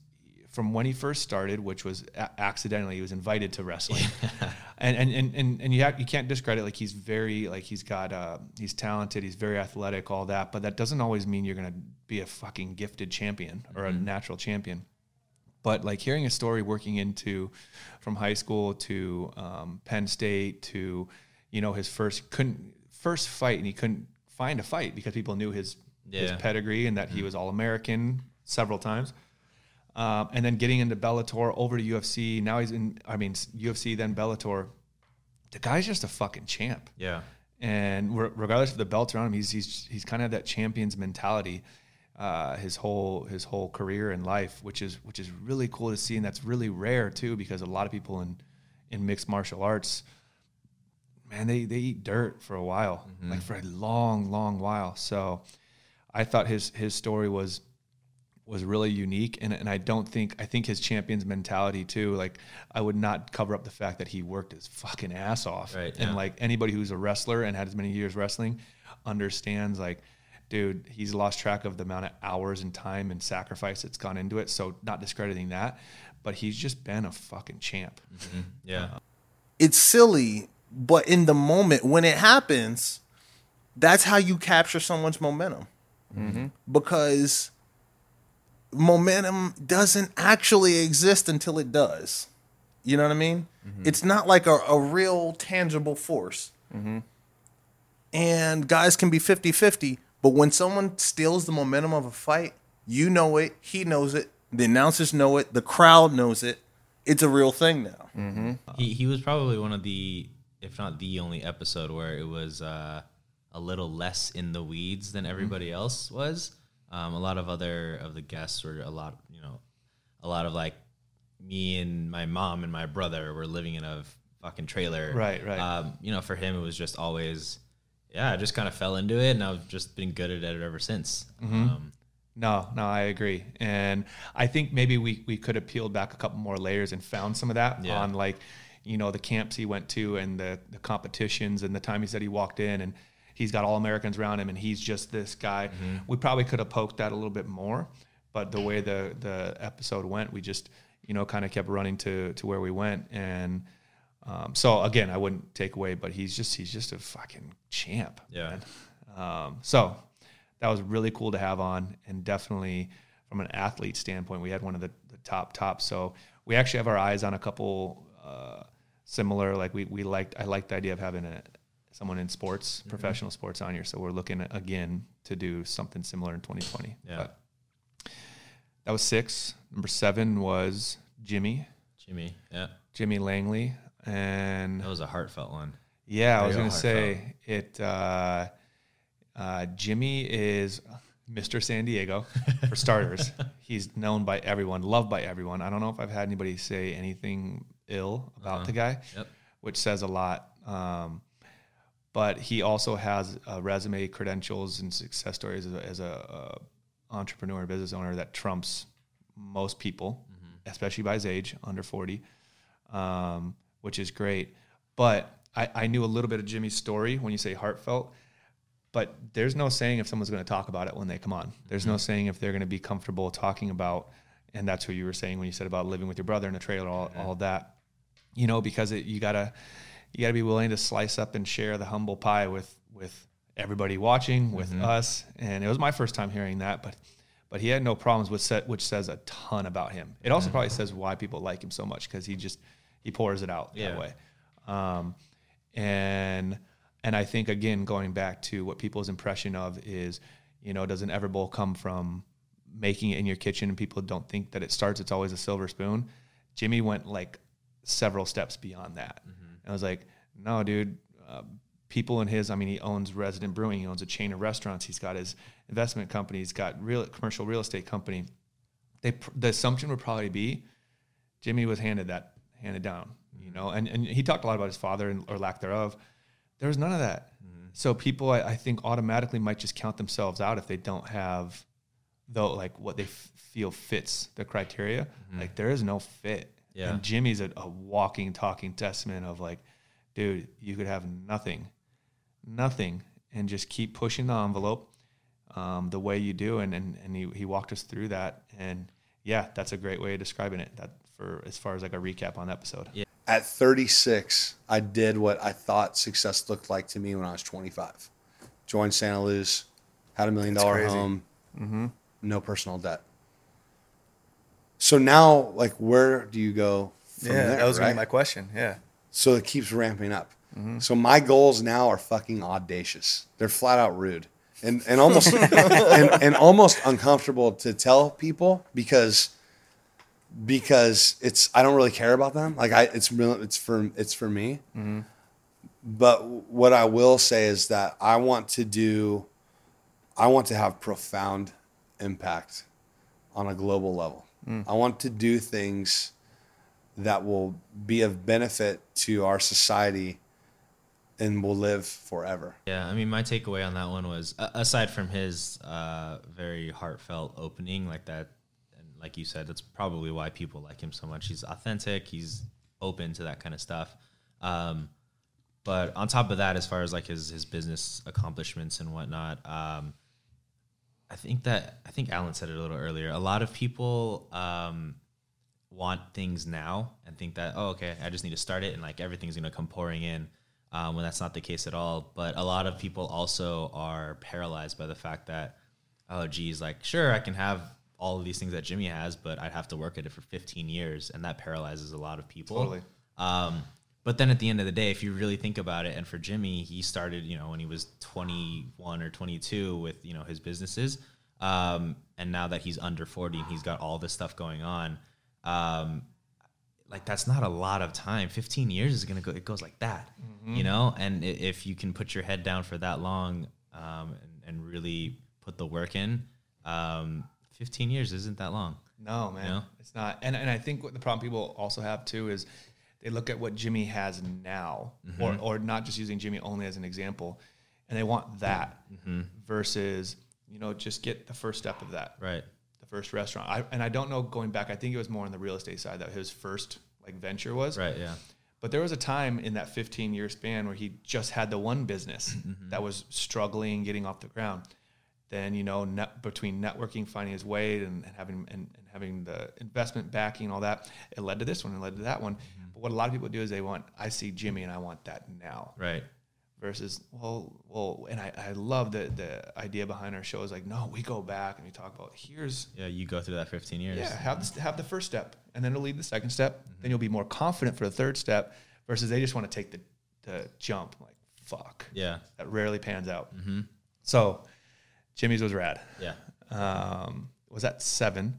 from when he first started, which was accidentally, he was invited to wrestling. Yeah. And, and, and, and, and you have, you can't discredit, like, he's very, like, he's got, uh, he's talented, he's very athletic, all that, but that doesn't always mean you're going to be a fucking gifted champion or mm-hmm. a natural champion. But like hearing a story working into from high school to um, Penn State to, you know, his first couldn't first fight, and he couldn't find a fight because people knew his, yeah. his pedigree and that mm-hmm. he was All-American several times. Um, and then getting into Bellator, over to U F C. Now he's in, I mean, U F C, then Bellator. The guy's just a fucking champ. Yeah. And re- regardless of the belt around him, he's he's he's kind of that champion's mentality. Uh, his whole his whole career and life, which is which is really cool to see, and that's really rare too, because a lot of people in, in mixed martial arts, man, they, they eat dirt for a while, mm-hmm. like for a long, long while. So I thought his his story was was really unique, and and I don't think I think his champion's mentality too. Like, I would not cover up the fact that he worked his fucking ass off, right, and yeah. like anybody who's a wrestler and had as many years wrestling understands, like, dude, he's lost track of the amount of hours and time and sacrifice that's gone into it. So not discrediting that, but he's just been a fucking champ. Mm-hmm. Yeah. Uh, it's silly, but in the moment when it happens, that's how you capture someone's momentum. Mm-hmm. Because momentum doesn't actually exist until it does. You know what I mean? Mm-hmm. It's not like a, a real tangible force. Mm-hmm. And guys can be fifty-fifty. But when someone steals the momentum of a fight, you know it, he knows it, the announcers know it, the crowd knows it. It's a real thing now. Mm-hmm. He he was probably one of the, if not the only episode where it was uh, a little less in the weeds than everybody mm-hmm. else was. Um, a lot of other of the guests were a lot, you know, a lot of like me and my mom and my brother were living in a fucking trailer. Right, right. Um, you know, for him, it was just always... Yeah, I just kind of fell into it, and I've just been good at it ever since. Mm-hmm. Um, no, no, I agree. And I think maybe we, we could have peeled back a couple more layers and found some of that yeah. on, like, you know, the camps he went to and the, the competitions and the time he said he walked in and he's got All-Americans around him and he's just this guy. Mm-hmm. We probably could have poked that a little bit more, but the way the, the episode went, we just, you know, kind of kept running to, to where we went. And Um, so again, I wouldn't take away, but he's just he's just a fucking champ. Yeah. Um, so that was really cool to have on, and definitely from an athlete standpoint, we had one of the, the top top. So we actually have our eyes on a couple uh, similar. Like we we liked I liked the idea of having a someone in sports, mm-hmm. professional sports on here. So we're looking again to do something similar in twenty twenty. Yeah. But that was six. Number seven was Jimmy. Jimmy. Yeah. Jimmy Langley. And that was a heartfelt one. Yeah, Very I was going to say it. Uh, uh, Jimmy is Mister San Diego for starters. He's known by everyone, loved by everyone. I don't know if I've had anybody say anything ill about uh-huh. the guy, yep. which says a lot. Um, but he also has a resume, credentials, and success stories as a, as a, a entrepreneur, business owner that trumps most people, mm-hmm. especially by his age, under forty. Um, which is great. But I, I knew a little bit of Jimmy's story when you say heartfelt, but there's no saying if someone's going to talk about it when they come on. There's mm-hmm. no saying if they're going to be comfortable talking about, and that's what you were saying when you said about living with your brother in a trailer, all, yeah. all that, you know, because it, you gotta, you gotta be willing to slice up and share the humble pie with, with everybody watching, with mm-hmm. us. And it was my first time hearing that, but But he had no problems with set, which says a ton about him. It also probably says why people like him so much, because he just he pours it out yeah. that way. Um, and and I think again going back to what people's impression of is, you know, does an Everbowl come from making it in your kitchen and people don't think that it starts? It's always a silver spoon. Jimmy went like several steps beyond that. Mm-hmm. And I was like, no, dude. Uh, People in his, I mean, he owns Resident Brewing. He owns a chain of restaurants. He's got his investment company. He's got real commercial real estate company. They, the assumption would probably be Jimmy was handed that, handed down, you know. And and he talked a lot about his father and, or lack thereof. There was none of that. Mm-hmm. So people, I, I think, automatically might just count themselves out if they don't have, though, like what they f- feel fits the criteria. Mm-hmm. Like there is no fit. Yeah. And Jimmy's a, a walking, talking testament of like, dude, you could have nothing, nothing, and just keep pushing the envelope um, the way you do. And and, and he, he walked us through that. And, yeah, that's a great way of describing it, that for as far as like a recap on the episode. Yeah. At thirty-six, I did what I thought success looked like to me when I was twenty-five. Joined Santa Luz, had a million-dollar home, mm-hmm. no personal debt. So now, like, where do you go from yeah, there, that was right? my question, yeah. So it keeps ramping up. Mm-hmm. So my goals now are fucking audacious. They're flat-out rude and, and, almost, and, and almost uncomfortable to tell people because – because it's I don't really care about them. Like I it's really it's for it's for me. Mm-hmm. But what I will say is that I want to do I want to have profound impact on a global level. Mm. I want to do things that will be of benefit to our society and will live forever. Yeah, I mean, my takeaway on that one was, aside from his uh very heartfelt opening, like that like you said, that's probably why people like him so much. He's authentic. He's open to that kind of stuff. Um, but on top of that, as far as like his, his business accomplishments and whatnot, um, I think that, I think Alan said it a little earlier. A lot of people um, want things now and think that, oh, okay, I just need to start it. And like everything's going to come pouring in um, when that's not the case at all. But a lot of people also are paralyzed by the fact that, oh geez, like, sure, I can have all of these things that Jimmy has, but I'd have to work at it for fifteen years. And that paralyzes a lot of people. Totally. Um, but then at the end of the day, if you really think about it, and for Jimmy, he started, you know, when he was twenty-one or twenty-two with, you know, his businesses. Um, and now that he's under forty and he's got all this stuff going on, um, like that's not a lot of time. fifteen years is going to go, it goes like that, mm-hmm. you know? And if you can put your head down for that long, um, and, and really put the work in, um, fifteen years isn't that long. No, man, you know? It's not. And and I think what the problem people also have too is they look at what Jimmy has now, mm-hmm. or or not just using Jimmy only as an example, and they want that mm-hmm. versus, you know, just get the first step of that. Right. The first restaurant. I, and I don't know, going back, I think it was more on the real estate side that his first like venture was. Right, yeah. But there was a time in that fifteen-year span where he just had the one business mm-hmm. that was struggling, getting off the ground. Then, you know, net, between networking, finding his way, and, and having and, and having the investment backing, all that, it led to this one, it led to that one. Mm-hmm. But what a lot of people do is they want, I see Jimmy and I want that now. Right. Versus, well, well, and I, I love the, the idea behind our show is like, no, we go back and we talk about here's. Yeah, you go through that fifteen years. Yeah, have, this, have the first step, and then it'll lead to the second step. Mm-hmm. Then you'll be more confident for the third step versus they just want to take the, the jump. Like, fuck. Yeah. That rarely pans out. Mm-hmm. So Jimmy's was rad. Yeah. Um, was that seven?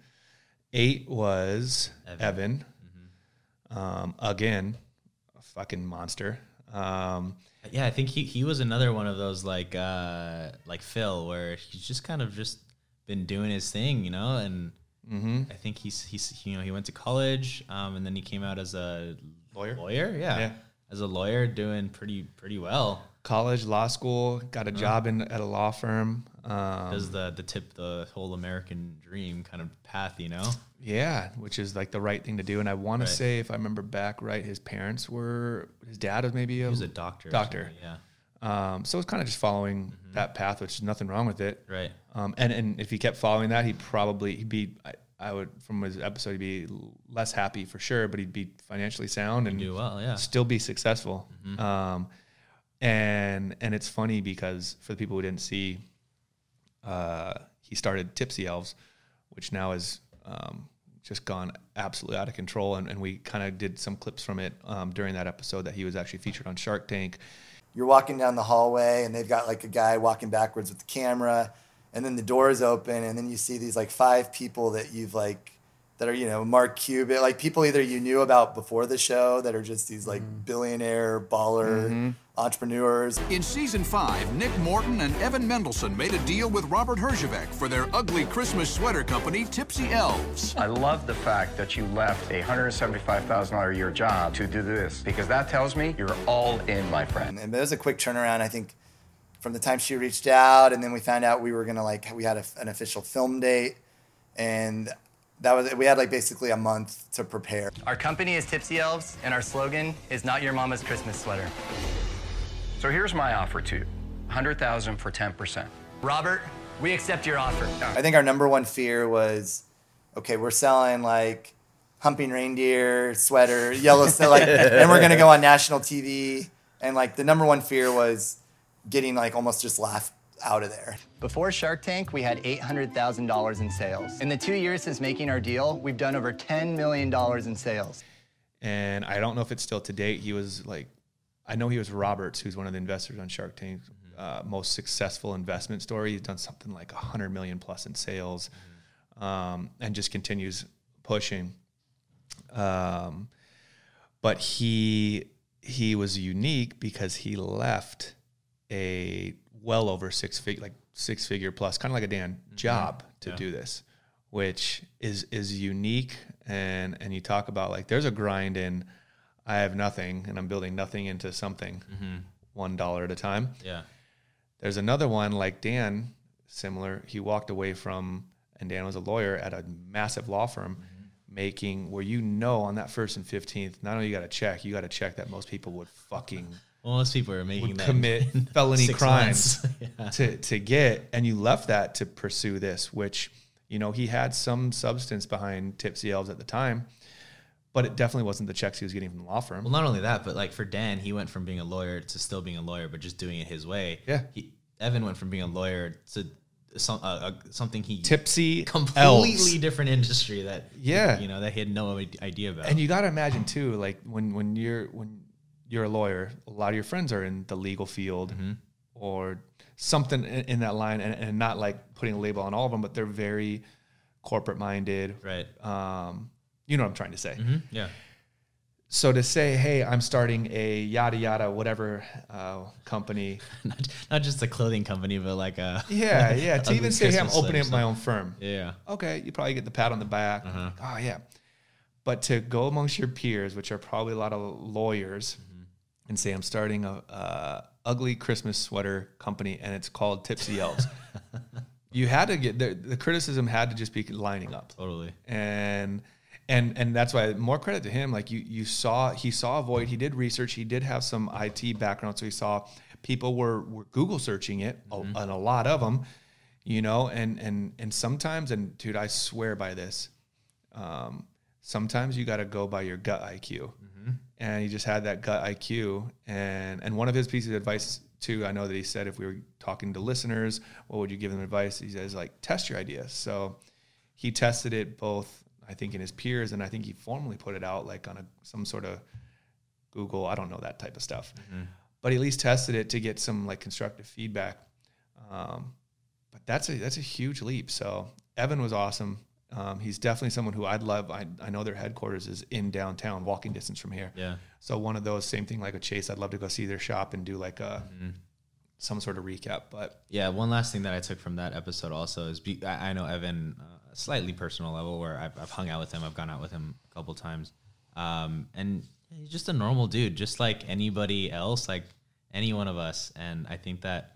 Eight was Evan. Evan. Mm-hmm. Um, again, a fucking monster. Um, yeah, I think he, he was another one of those like uh, like Phil, where he's just kind of just been doing his thing, you know. And mm-hmm. I think he's he's you know he went to college, um, and then he came out as a lawyer. Lawyer, yeah. yeah. As a lawyer, doing pretty pretty well. College, law school, got a job in at a law firm. Um, Does the the tip the whole American dream kind of path, you know? Yeah, which is like the right thing to do. And I want right. to say, if I remember back right, his parents were his dad was maybe a, he was a doctor. Doctor, yeah. Um, so it's kind of just following mm-hmm. that path, which is nothing wrong with it, right? Um, and and if he kept following that, he'd probably he'd be I, I would from his episode he'd be less happy for sure, but he'd be financially sound and do well, yeah. Still be successful. Mm-hmm. Um, And and it's funny because for the people who didn't see, uh, he started Tipsy Elves, which now is um, just gone absolutely out of control. And, and we kind of did some clips from it um, during that episode that he was actually featured on Shark Tank. You're walking down the hallway and they've got like a guy walking backwards with the camera, and then the door is open, and then you see these like five people that you've like that are, you know, Mark Cuban, like people either you knew about before the show that are just these like mm. billionaire baller mm-hmm. entrepreneurs. In season five, Nick Morton and Evan Mendelsohn made a deal with Robert Herjavec for their ugly Christmas sweater company, Tipsy Elves. I love the fact that you left a one hundred seventy-five thousand dollars a year job to do this, because that tells me you're all in, my friend. And there was a quick turnaround, I think, from the time she reached out, and then we found out we were gonna like, we had a, an official film date, and that was we had like basically a month to prepare. Our company is Tipsy Elves, and our slogan is "Not Your Mama's Christmas Sweater." So here's my offer to you: one hundred thousand dollars for ten percent. Robert, we accept your offer. I think our number one fear was, okay, we're selling like humping reindeer sweater, yellow, like, and we're gonna go on national T V. And like the number one fear was getting like almost just laughed out of there. Before Shark Tank, we had eight hundred thousand dollars in sales. In the two years since making our deal, we've done over ten million dollars in sales. And I don't know if it's still to date. He was like, I know he was Roberts, who's one of the investors on Shark Tank, uh, most successful investment story. He's done something like one hundred million plus in sales, um, and just continues pushing. Um, but he, he was unique because he left a well over six figure, like six figure plus, kind of like a Dan job to yeah. do this, which is, is unique. And, and you talk about like, there's a grind in, I have nothing and I'm building nothing into something, mm-hmm. one dollar at a time. Yeah. There's another one like Dan, similar. He walked away from, and Dan was a lawyer at a massive law firm, mm-hmm. making where, you know, on that first and fifteenth, not only you got a check, you got a check that most people would fucking, well, most people are making that commit felony crimes yeah. to, to get, and you left that to pursue this, which, you know, he had some substance behind Tipsy Elves at the time. But it definitely wasn't the checks he was getting from the law firm. Well, not only that, but like for Dan, he went from being a lawyer to still being a lawyer, but just doing it his way. Yeah. He, Evan went from being a lawyer to some, uh, something he Tipsy completely elves. different industry that yeah, you know, that he had no idea about. And you got to imagine too, like when when you're when you're a lawyer, a lot of your friends are in the legal field mm-hmm. or something in, in that line, and, and not like putting a label on all of them, but they're very corporate minded, right? Um. You know what I'm trying to say. Mm-hmm. Yeah. So to say, hey, I'm starting a yada, yada, whatever uh, company. not, not just a clothing company, but like a... Yeah, yeah. To even say, Christmas, hey, I'm opening up my own firm. Yeah. Okay, you probably get the pat on the back. Uh-huh. Oh, yeah. But to go amongst your peers, which are probably a lot of lawyers, mm-hmm. and say, I'm starting a uh, ugly Christmas sweater company, and it's called Tipsy Elves. You had to get... The, the criticism had to just be lining up. Totally. And... And and that's why more credit to him. Like you you saw, he saw a void. He did research. He did have some I T background, so he saw people were, were Google searching it, mm-hmm. and a lot of them, you know. And and and sometimes, and dude, I swear by this. Um, sometimes you got to go by your gut I Q, mm-hmm. and he just had that gut I Q. And and one of his pieces of advice too, I know that he said, if we were talking to listeners, what would you give them advice? He says like, test your idea. So he tested it both, I think, in his peers, and I think he formally put it out like on a some sort of Google, I don't know, that type of stuff. Mm-hmm. But he at least tested it to get some like constructive feedback. Um, but that's a that's a huge leap. So Evan was awesome. Um, he's definitely someone who I'd love. I, I know their headquarters is in downtown, walking distance from here. Yeah. So one of those, same thing like a Chase, I'd love to go see their shop and do like a mm-hmm. some sort of recap. But yeah, one last thing that I took from that episode also is be, I, I know Evan. Uh, slightly personal level where I've, I've hung out with him. I've gone out with him a couple times. Um, and he's just a normal dude, just like anybody else, like any one of us. And I think that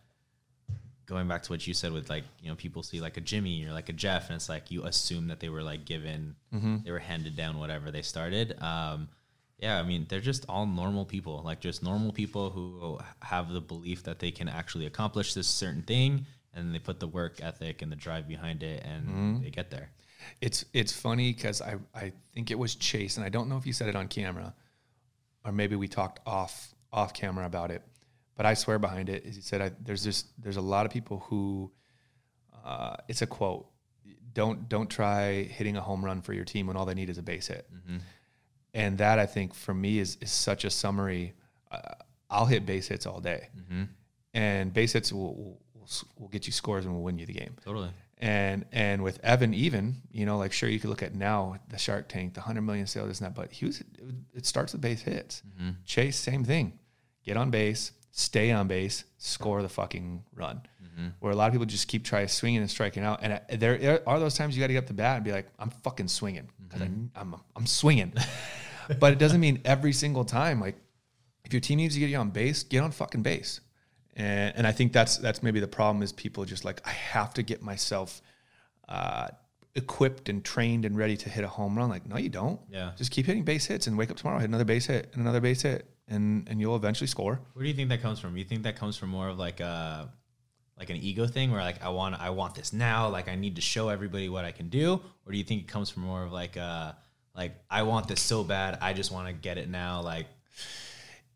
going back to what you said with like, you know, people see like a Jimmy or like a Jeff, and it's like, you assume that they were like given, mm-hmm. they were handed down whatever they started. Um, yeah. I mean, they're just all normal people, like just normal people who have the belief that they can actually accomplish this certain thing. And they put the work ethic and the drive behind it, and mm-hmm. they get there. It's it's funny because I, I think it was Chase, and I don't know if you said it on camera, or maybe we talked off off camera about it. But I swear behind it, he said, I, "There's just there's a lot of people who, uh, it's a quote, don't don't try hitting a home run for your team when all they need is a base hit." Mm-hmm. And that, I think, for me is is such a summary. Uh, I'll hit base hits all day, mm-hmm. and base hits will. will we'll get you scores and we'll win you the game. Totally. And and with Evan, even, you know, like, sure, you could look at now the Shark Tank, the one hundred million sales, this and that, but he was, it starts with base hits. Mm-hmm. Chase, same thing. Get on base, stay on base, score the fucking run. Mm-hmm. Where a lot of people just keep trying swinging and striking out. And I, there are those times you got to get up the bat and be like, I'm fucking swinging. Because mm-hmm. I'm, I'm, I'm swinging. But it doesn't mean every single time. Like, if your team needs to get you on base, get on fucking base. And, and I think that's that's maybe the problem is people just like, I have to get myself uh, equipped and trained and ready to hit a home run. Like, no, you don't. Yeah. Just keep hitting base hits and wake up tomorrow, hit another base hit and another base hit, and and you'll eventually score. Where do you think that comes from? You think that comes from more of like a, like an ego thing where like, I want, I want this now. Like I need to show everybody what I can do. Or do you think it comes from more of like a, like, I want this so bad, I just want to get it now. Like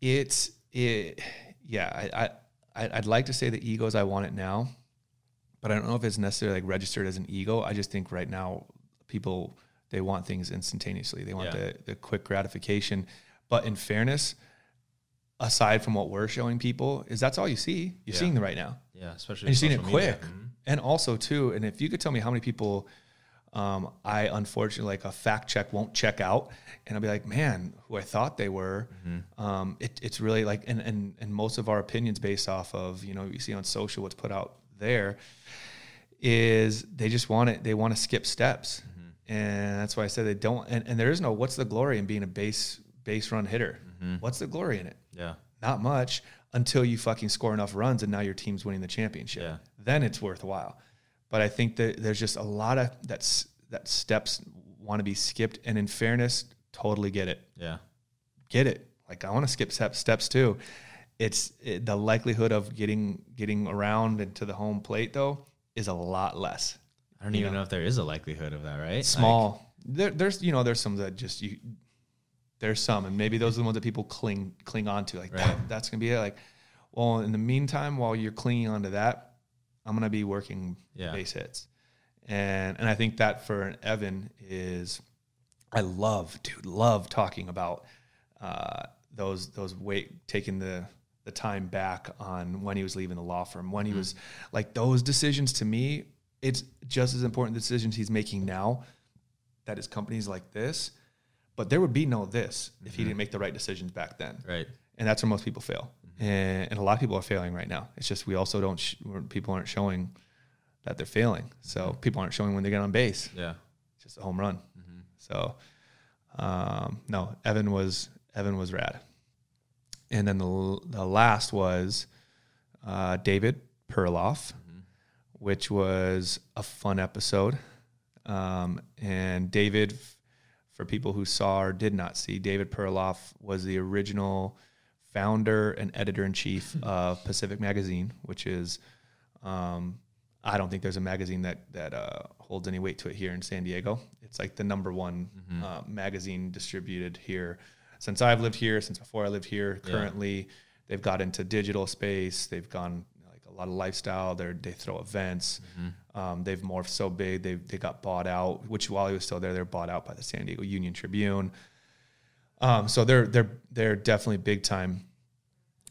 it's, it, yeah, I, I, I'd like to say the ego is I want it now, but I don't know if it's necessarily like registered as an ego. I just think right now people, they want things instantaneously. They want yeah. the, the quick gratification. But in fairness, aside from what we're showing people, is that's all you see. You're yeah. seeing them right now. Yeah, especially. And you're seeing it quick. Mm-hmm. And also too, and if you could tell me how many people um, I unfortunately, like a fact check won't check out, and I'll be like, man, who I thought they were. Mm-hmm. um, it, it's really like, and, and, and most of our opinions based off of, you know, you see on social, what's put out there is they just want it. They want to skip steps. Mm-hmm. And that's why I said they don't. And, and there is no, what's the glory in being a base base run hitter? Mm-hmm. What's the glory in it? Yeah. Not much until you fucking score enough runs and now your team's winning the championship. Yeah. Then it's worthwhile. But I think that there's just a lot of that's that steps want to be skipped. And in fairness, totally get it. Yeah. Get it. Like I want to skip step, steps too. It's it, the likelihood of getting, getting around and to the home plate though is a lot less. I don't you even know? know if there is a likelihood of that, right? Small. Like, there, there's, you know, there's some that just you, there's some, and maybe those are the ones that people cling, cling on to. Like right. that, that's going to be it. Like, well, in the meantime, while you're clinging onto that, I'm going to be working yeah. base hits. And, and I think that for an Evan is, I love, dude, love talking about, uh, those, those weight, taking the, the time back on when he was leaving the law firm, when he mm-hmm. was like those decisions to me, it's just as important decisions he's making now that his company's like this. But there would be no this if mm-hmm. he didn't make the right decisions back then. Right. And that's where most people fail. Mm-hmm. And, and a lot of people are failing right now. It's just we also don't, sh- people aren't showing that they're failing. So mm-hmm. people aren't showing when they get on base. Yeah. It's just a home run. Mm-hmm. So, um, no, Evan was, Evan was rad. And then the, the last was uh, David Perloff, mm-hmm. which was a fun episode. Um, and David... For people who saw or did not see, David Perloff was the original founder and editor-in-chief of Pacific Magazine, which is, um, I don't think there's a magazine that that uh, holds any weight to it here in San Diego. It's like the number one mm-hmm. uh, magazine distributed here. Since I've lived here, since before I lived here, currently, yeah. they've got into digital space. They've gone like a lot of lifestyle. They they throw events. Mm-hmm. Um, they've morphed so big, they they got bought out, which while he was still there, they're bought out by the San Diego Union Tribune. Um, so they're, they're, they're definitely big time.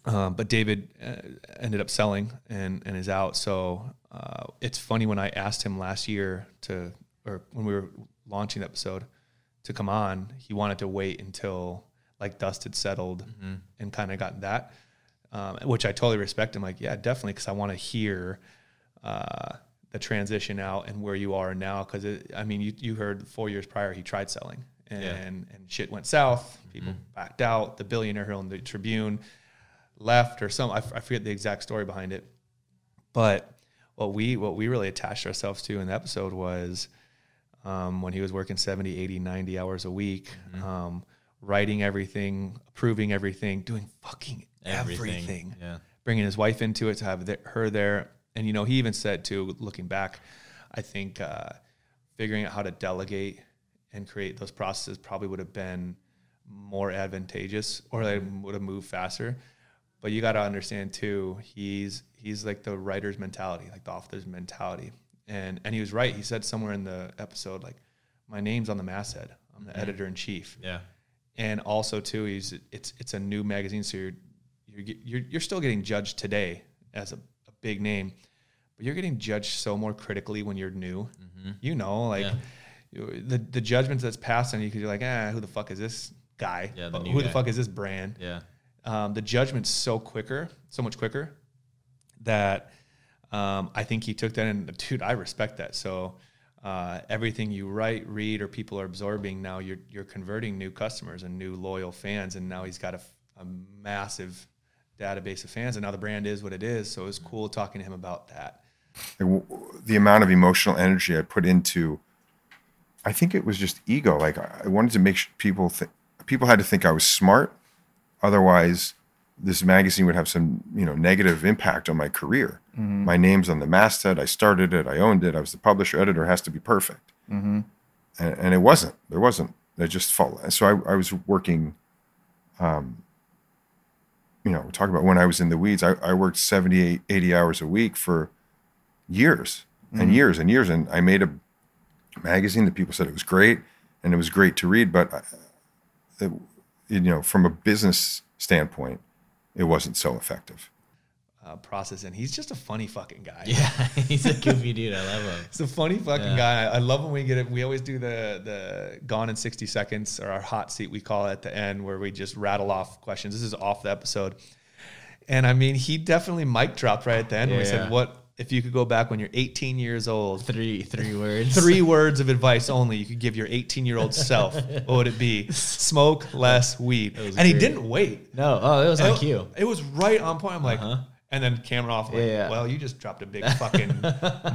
Um, but David uh, ended up selling and, and is out. So uh, it's funny when I asked him last year to, or when we were launching the episode to come on, he wanted to wait until like dust had settled mm-hmm. and kind of got that, um, which I totally respect. I'm like, yeah, definitely. Cause I want to hear, uh, the transition out and where you are now. Cause it, I mean, you, you heard four years prior, he tried selling and, yeah. and shit went south. People mm-hmm. backed out. The billionaire who owned the Tribune left or some, I, f- I forget the exact story behind it. But what we, what we really attached ourselves to in the episode was, um, when he was working seventy, eighty, ninety hours a week, mm-hmm. um, writing everything, approving everything, doing fucking everything, everything. Yeah. Bringing his wife into it to have the, her there. And, you know, he even said, too, looking back, I think uh, figuring out how to delegate and create those processes probably would have been more advantageous or they would have moved faster. But you got to understand, too, he's he's like the writer's mentality, like the author's mentality. And and he was right. He said somewhere in the episode, like, my name's on the masthead. I'm the mm-hmm. editor-in-chief. Yeah. And also, too, he's it's it's a new magazine, so you're you're you're, you're still getting judged today as a big name, but you're getting judged so more critically when you're new, mm-hmm. you know, like yeah. the, the judgments that's passed on you because you're like, ah, who the fuck is this guy? Yeah, the who guy. the fuck is this brand? Yeah. Um, the judgment's so quicker, so much quicker that, um, I think he took that and dude, I respect that. So, uh, everything you write, read, or people are absorbing now you're, you're converting new customers and new loyal fans. And now he's got a, a massive database of fans, and now the brand is what it is. So it was cool talking to him about that. The amount of emotional energy I put into I think it was just ego. Like I wanted to make sure people th- people had to think I was smart. Otherwise, this magazine would have some, you know, negative impact on my career. Mm-hmm. My name's on the masthead. I started it. I owned it. I was the publisher, editor. It has to be perfect. Mm-hmm. And, and it wasn't. There wasn't. It just followed. So I, I was working, um, you know, talking about when I was in the weeds, I, I worked seventy-eight, eighty hours a week for years and mm-hmm. years and years. And I made a magazine that people said it was great and it was great to read. But, I, it, you know, from a business standpoint, it wasn't so effective. Uh, process. And he's just a funny fucking guy. Yeah, he's a goofy dude. I love him. He's a funny fucking yeah. guy. I love when we get it. We always do the the Gone in sixty Seconds, or our hot seat, we call it, at the end, where we just rattle off questions. This is off the episode. And I mean, he definitely mic dropped right at the end. Yeah, we said, what if you could go back when you're eighteen years old? Three, three words. Three words of advice only you could give your eighteen-year-old self. What would it be? Smoke less weed. And great. He didn't wait. No. Oh, it was on cue. It was right on point. I'm like, uh-huh. And then camera off. Like, yeah, yeah. Well, you just dropped a big fucking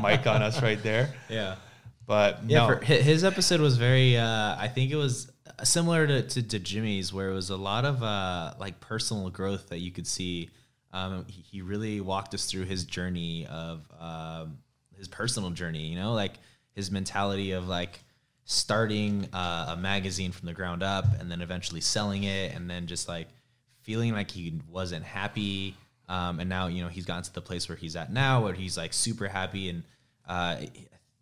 mic on us right there. Yeah. But no. Yeah, for, his episode was very, uh, I think it was similar to, to, to Jimmy's, where it was a lot of uh, like personal growth that you could see. Um, he really walked us through his journey of, um, his personal journey, you know, like his mentality of like starting uh, a magazine from the ground up and then eventually selling it. And then just like feeling like he wasn't happy. Um, and now, you know, he's gotten to the place where he's at now, where he's like super happy. And, uh,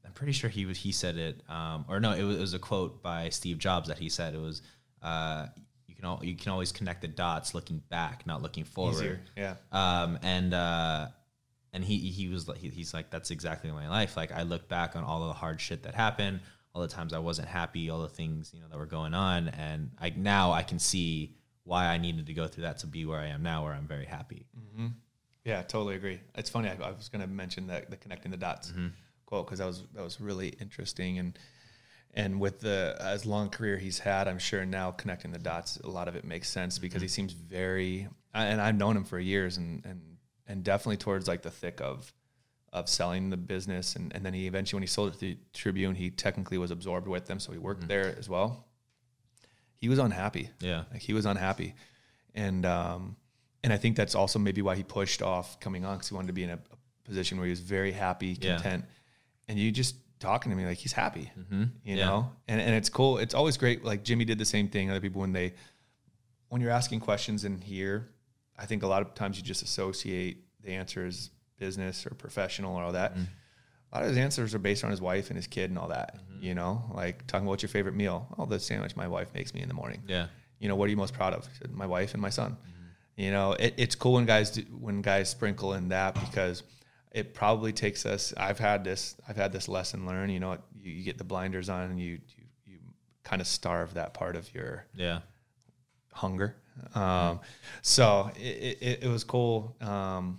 I'm pretty sure he was, he said it, um, or no, it was, it was a quote by Steve Jobs that he said. It was, uh, You know, you can always connect the dots looking back, not looking forward. Easier. Yeah. Um, and uh, and he he was like, he, he's like, that's exactly my life. Like, I look back on all of the hard shit that happened, all the times I wasn't happy, all the things, you know, that were going on, and I now I can see why I needed to go through that to be where I am now, where I'm very happy. Mm-hmm. Yeah, totally agree. It's funny. I, I was going to mention that the connecting the dots mm-hmm. quote, because that was that was really interesting. And. And with the as long career he's had, I'm sure now connecting the dots, a lot of it makes sense because mm-hmm. he seems very, and I've known him for years, and and and definitely towards like the thick of of selling the business. And, and then he eventually, when he sold it to the Tribune, he technically was absorbed with them, so he worked mm-hmm. there as well. He was unhappy. Yeah. Like he was unhappy. And um, and I think that's also maybe why he pushed off coming on, because he wanted to be in a, a position where he was very happy, content. Yeah. And you just... talking to me like he's happy, mm-hmm. you yeah. know, and and it's cool. It's always great. Like Jimmy did the same thing. Other people, when they, when you're asking questions in here, I think a lot of times you just associate the answer as business or professional or all that. Mm-hmm. A lot of his answers are based on his wife and his kid and all that, mm-hmm. you know, like talking about what's your favorite meal. Oh, the sandwich my wife makes me in the morning. Yeah. You know, what are you most proud of? He said, my wife and my son, mm-hmm. you know, it, it's cool when guys, do, when guys sprinkle in that, because it probably takes us, I've had this, I've had this lesson learned, you know, you, you get the blinders on and you, you, you kind of starve that part of your yeah. hunger. Um, so it, it, it was cool um,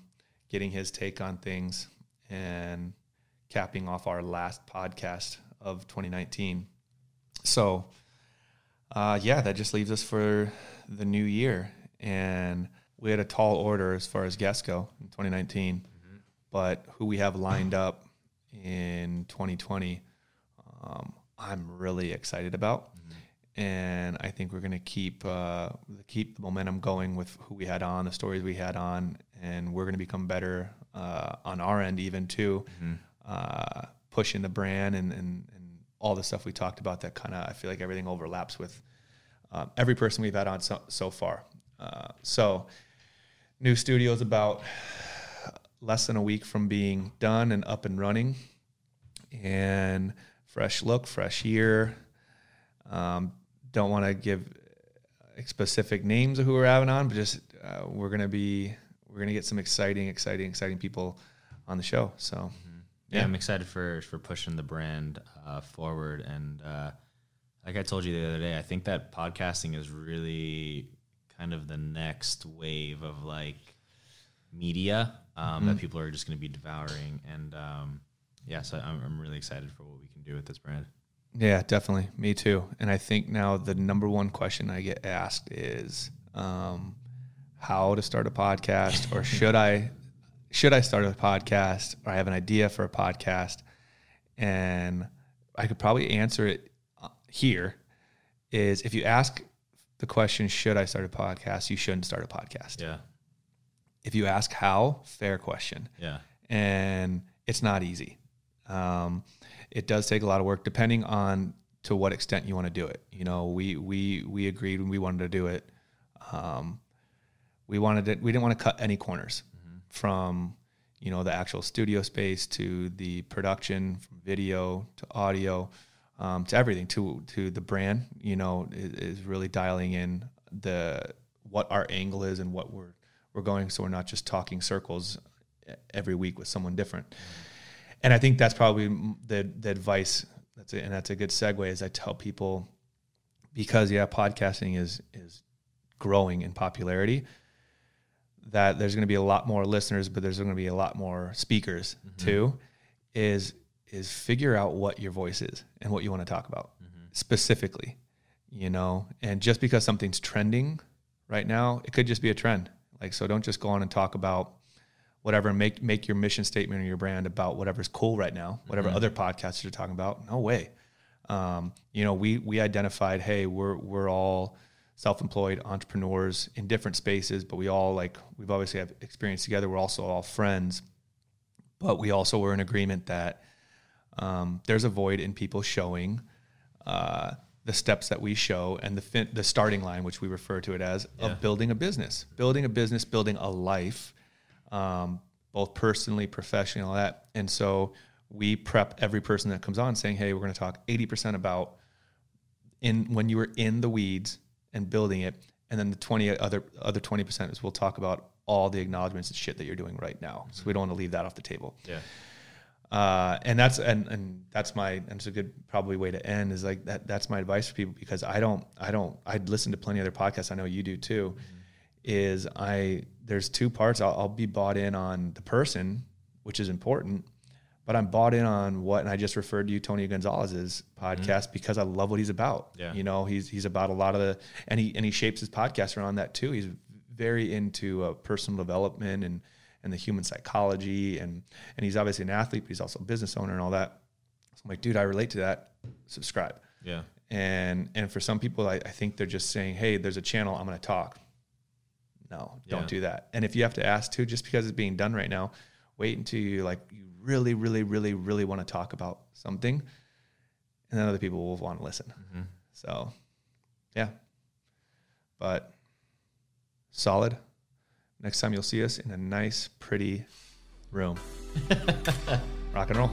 getting his take on things and capping off our last podcast of twenty nineteen. So uh, yeah, that just leaves us for the new year. And we had a tall order as far as guests go in twenty nineteen. But who we have lined up in twenty twenty, um, I'm really excited about, mm-hmm. and I think we're going to keep uh, keep the momentum going with who we had on, the stories we had on, and we're going to become better uh, on our end even too, mm-hmm. uh, pushing the brand and, and and all the stuff we talked about. That kind of, I feel like everything overlaps with um, every person we've had on so, so far. Uh, so, new studio is about less than a week from being done and up and running, and fresh look, fresh year. Um, don't want to give specific names of who we're having on, but just, uh, we're going to be, we're going to get some exciting, exciting, exciting people on the show. So mm-hmm. yeah, yeah, I'm excited for, for pushing the brand, uh, forward. And, uh, like I told you the other day, I think that podcasting is really kind of the next wave of like media. Um, mm-hmm. that people are just going to be devouring. And um, yeah, so I'm, I'm really excited for what we can do with this brand. Yeah, definitely. Me too. And I think now the number one question I get asked is um, how to start a podcast, or should I, should I start a podcast, or I have an idea for a podcast. And I could probably answer it here is if you ask the question, should I start a podcast? You shouldn't start a podcast. Yeah. If you ask how, fair question. Yeah. And it's not easy. Um, it does take a lot of work depending on to what extent you want to do it. You know, we, we, we agreed when we wanted to do it. Um, we wanted it. We didn't want to cut any corners mm-hmm. from, you know, the actual studio space to the production, from video to audio, um, to everything, to, to the brand, you know, is, is really dialing in the, what our angle is and what we're, we're going. So we're not just talking circles every week with someone different. Mm-hmm. And I think that's probably the, the advice. That's it. And that's a good segue, as I tell people, because yeah, podcasting is, is growing in popularity, that there's going to be a lot more listeners, but there's going to be a lot more speakers mm-hmm. too, is, is figure out what your voice is and what you want to talk about mm-hmm. specifically, you know, and just because something's trending right now, it could just be a trend. Like, so don't just go on and talk about whatever, make make your mission statement or your brand about whatever's cool right now, whatever mm-hmm. other podcasts you're talking about. No way. Um, you know, we we identified, hey, we're we're all self-employed entrepreneurs in different spaces, but we all, like, we've obviously have experience together. We're also all friends, but we also were in agreement that um, there's a void in people showing uh, the steps that we show and the fin- the starting line, which we refer to it as, yeah. of building a business, building a business, building a life, um, both personally, professionally, all that. And so we prep every person that comes on saying, hey, we're going to talk eighty percent about in when you were in the weeds and building it. And then the twenty other, other twenty percent is we'll talk about all the acknowledgments and shit that you're doing right now. Mm-hmm. So we don't want to leave that off the table. Yeah. Uh, and that's, and, and that's my, and it's a good probably way to end is like that. That's my advice for people, because I don't, I don't, I'd listen to plenty of other podcasts. I know you do too. Mm-hmm. Is I, there's two parts. I'll, I'll be bought in on the person, which is important, but I'm bought in on what, and I just referred to you, Tony Gonzalez's podcast, mm-hmm. because I love what he's about. Yeah. You know, he's, he's about a lot of the, and he, and he shapes his podcast around that too. He's very into uh, personal development and, and the human psychology. And, and he's obviously an athlete, but he's also a business owner and all that. So I'm like, dude, I relate to that. Subscribe. Yeah. And, and for some people, I, I think they're just saying, hey, there's a channel, I'm going to talk. No, don't yeah. do that. And if you have to ask too, just because it's being done right now, wait until you like you really, really, really, really want to talk about something, and then other people will want to listen. Mm-hmm. So, yeah. But solid. Next time you'll see us in a nice, pretty room. Rock and roll.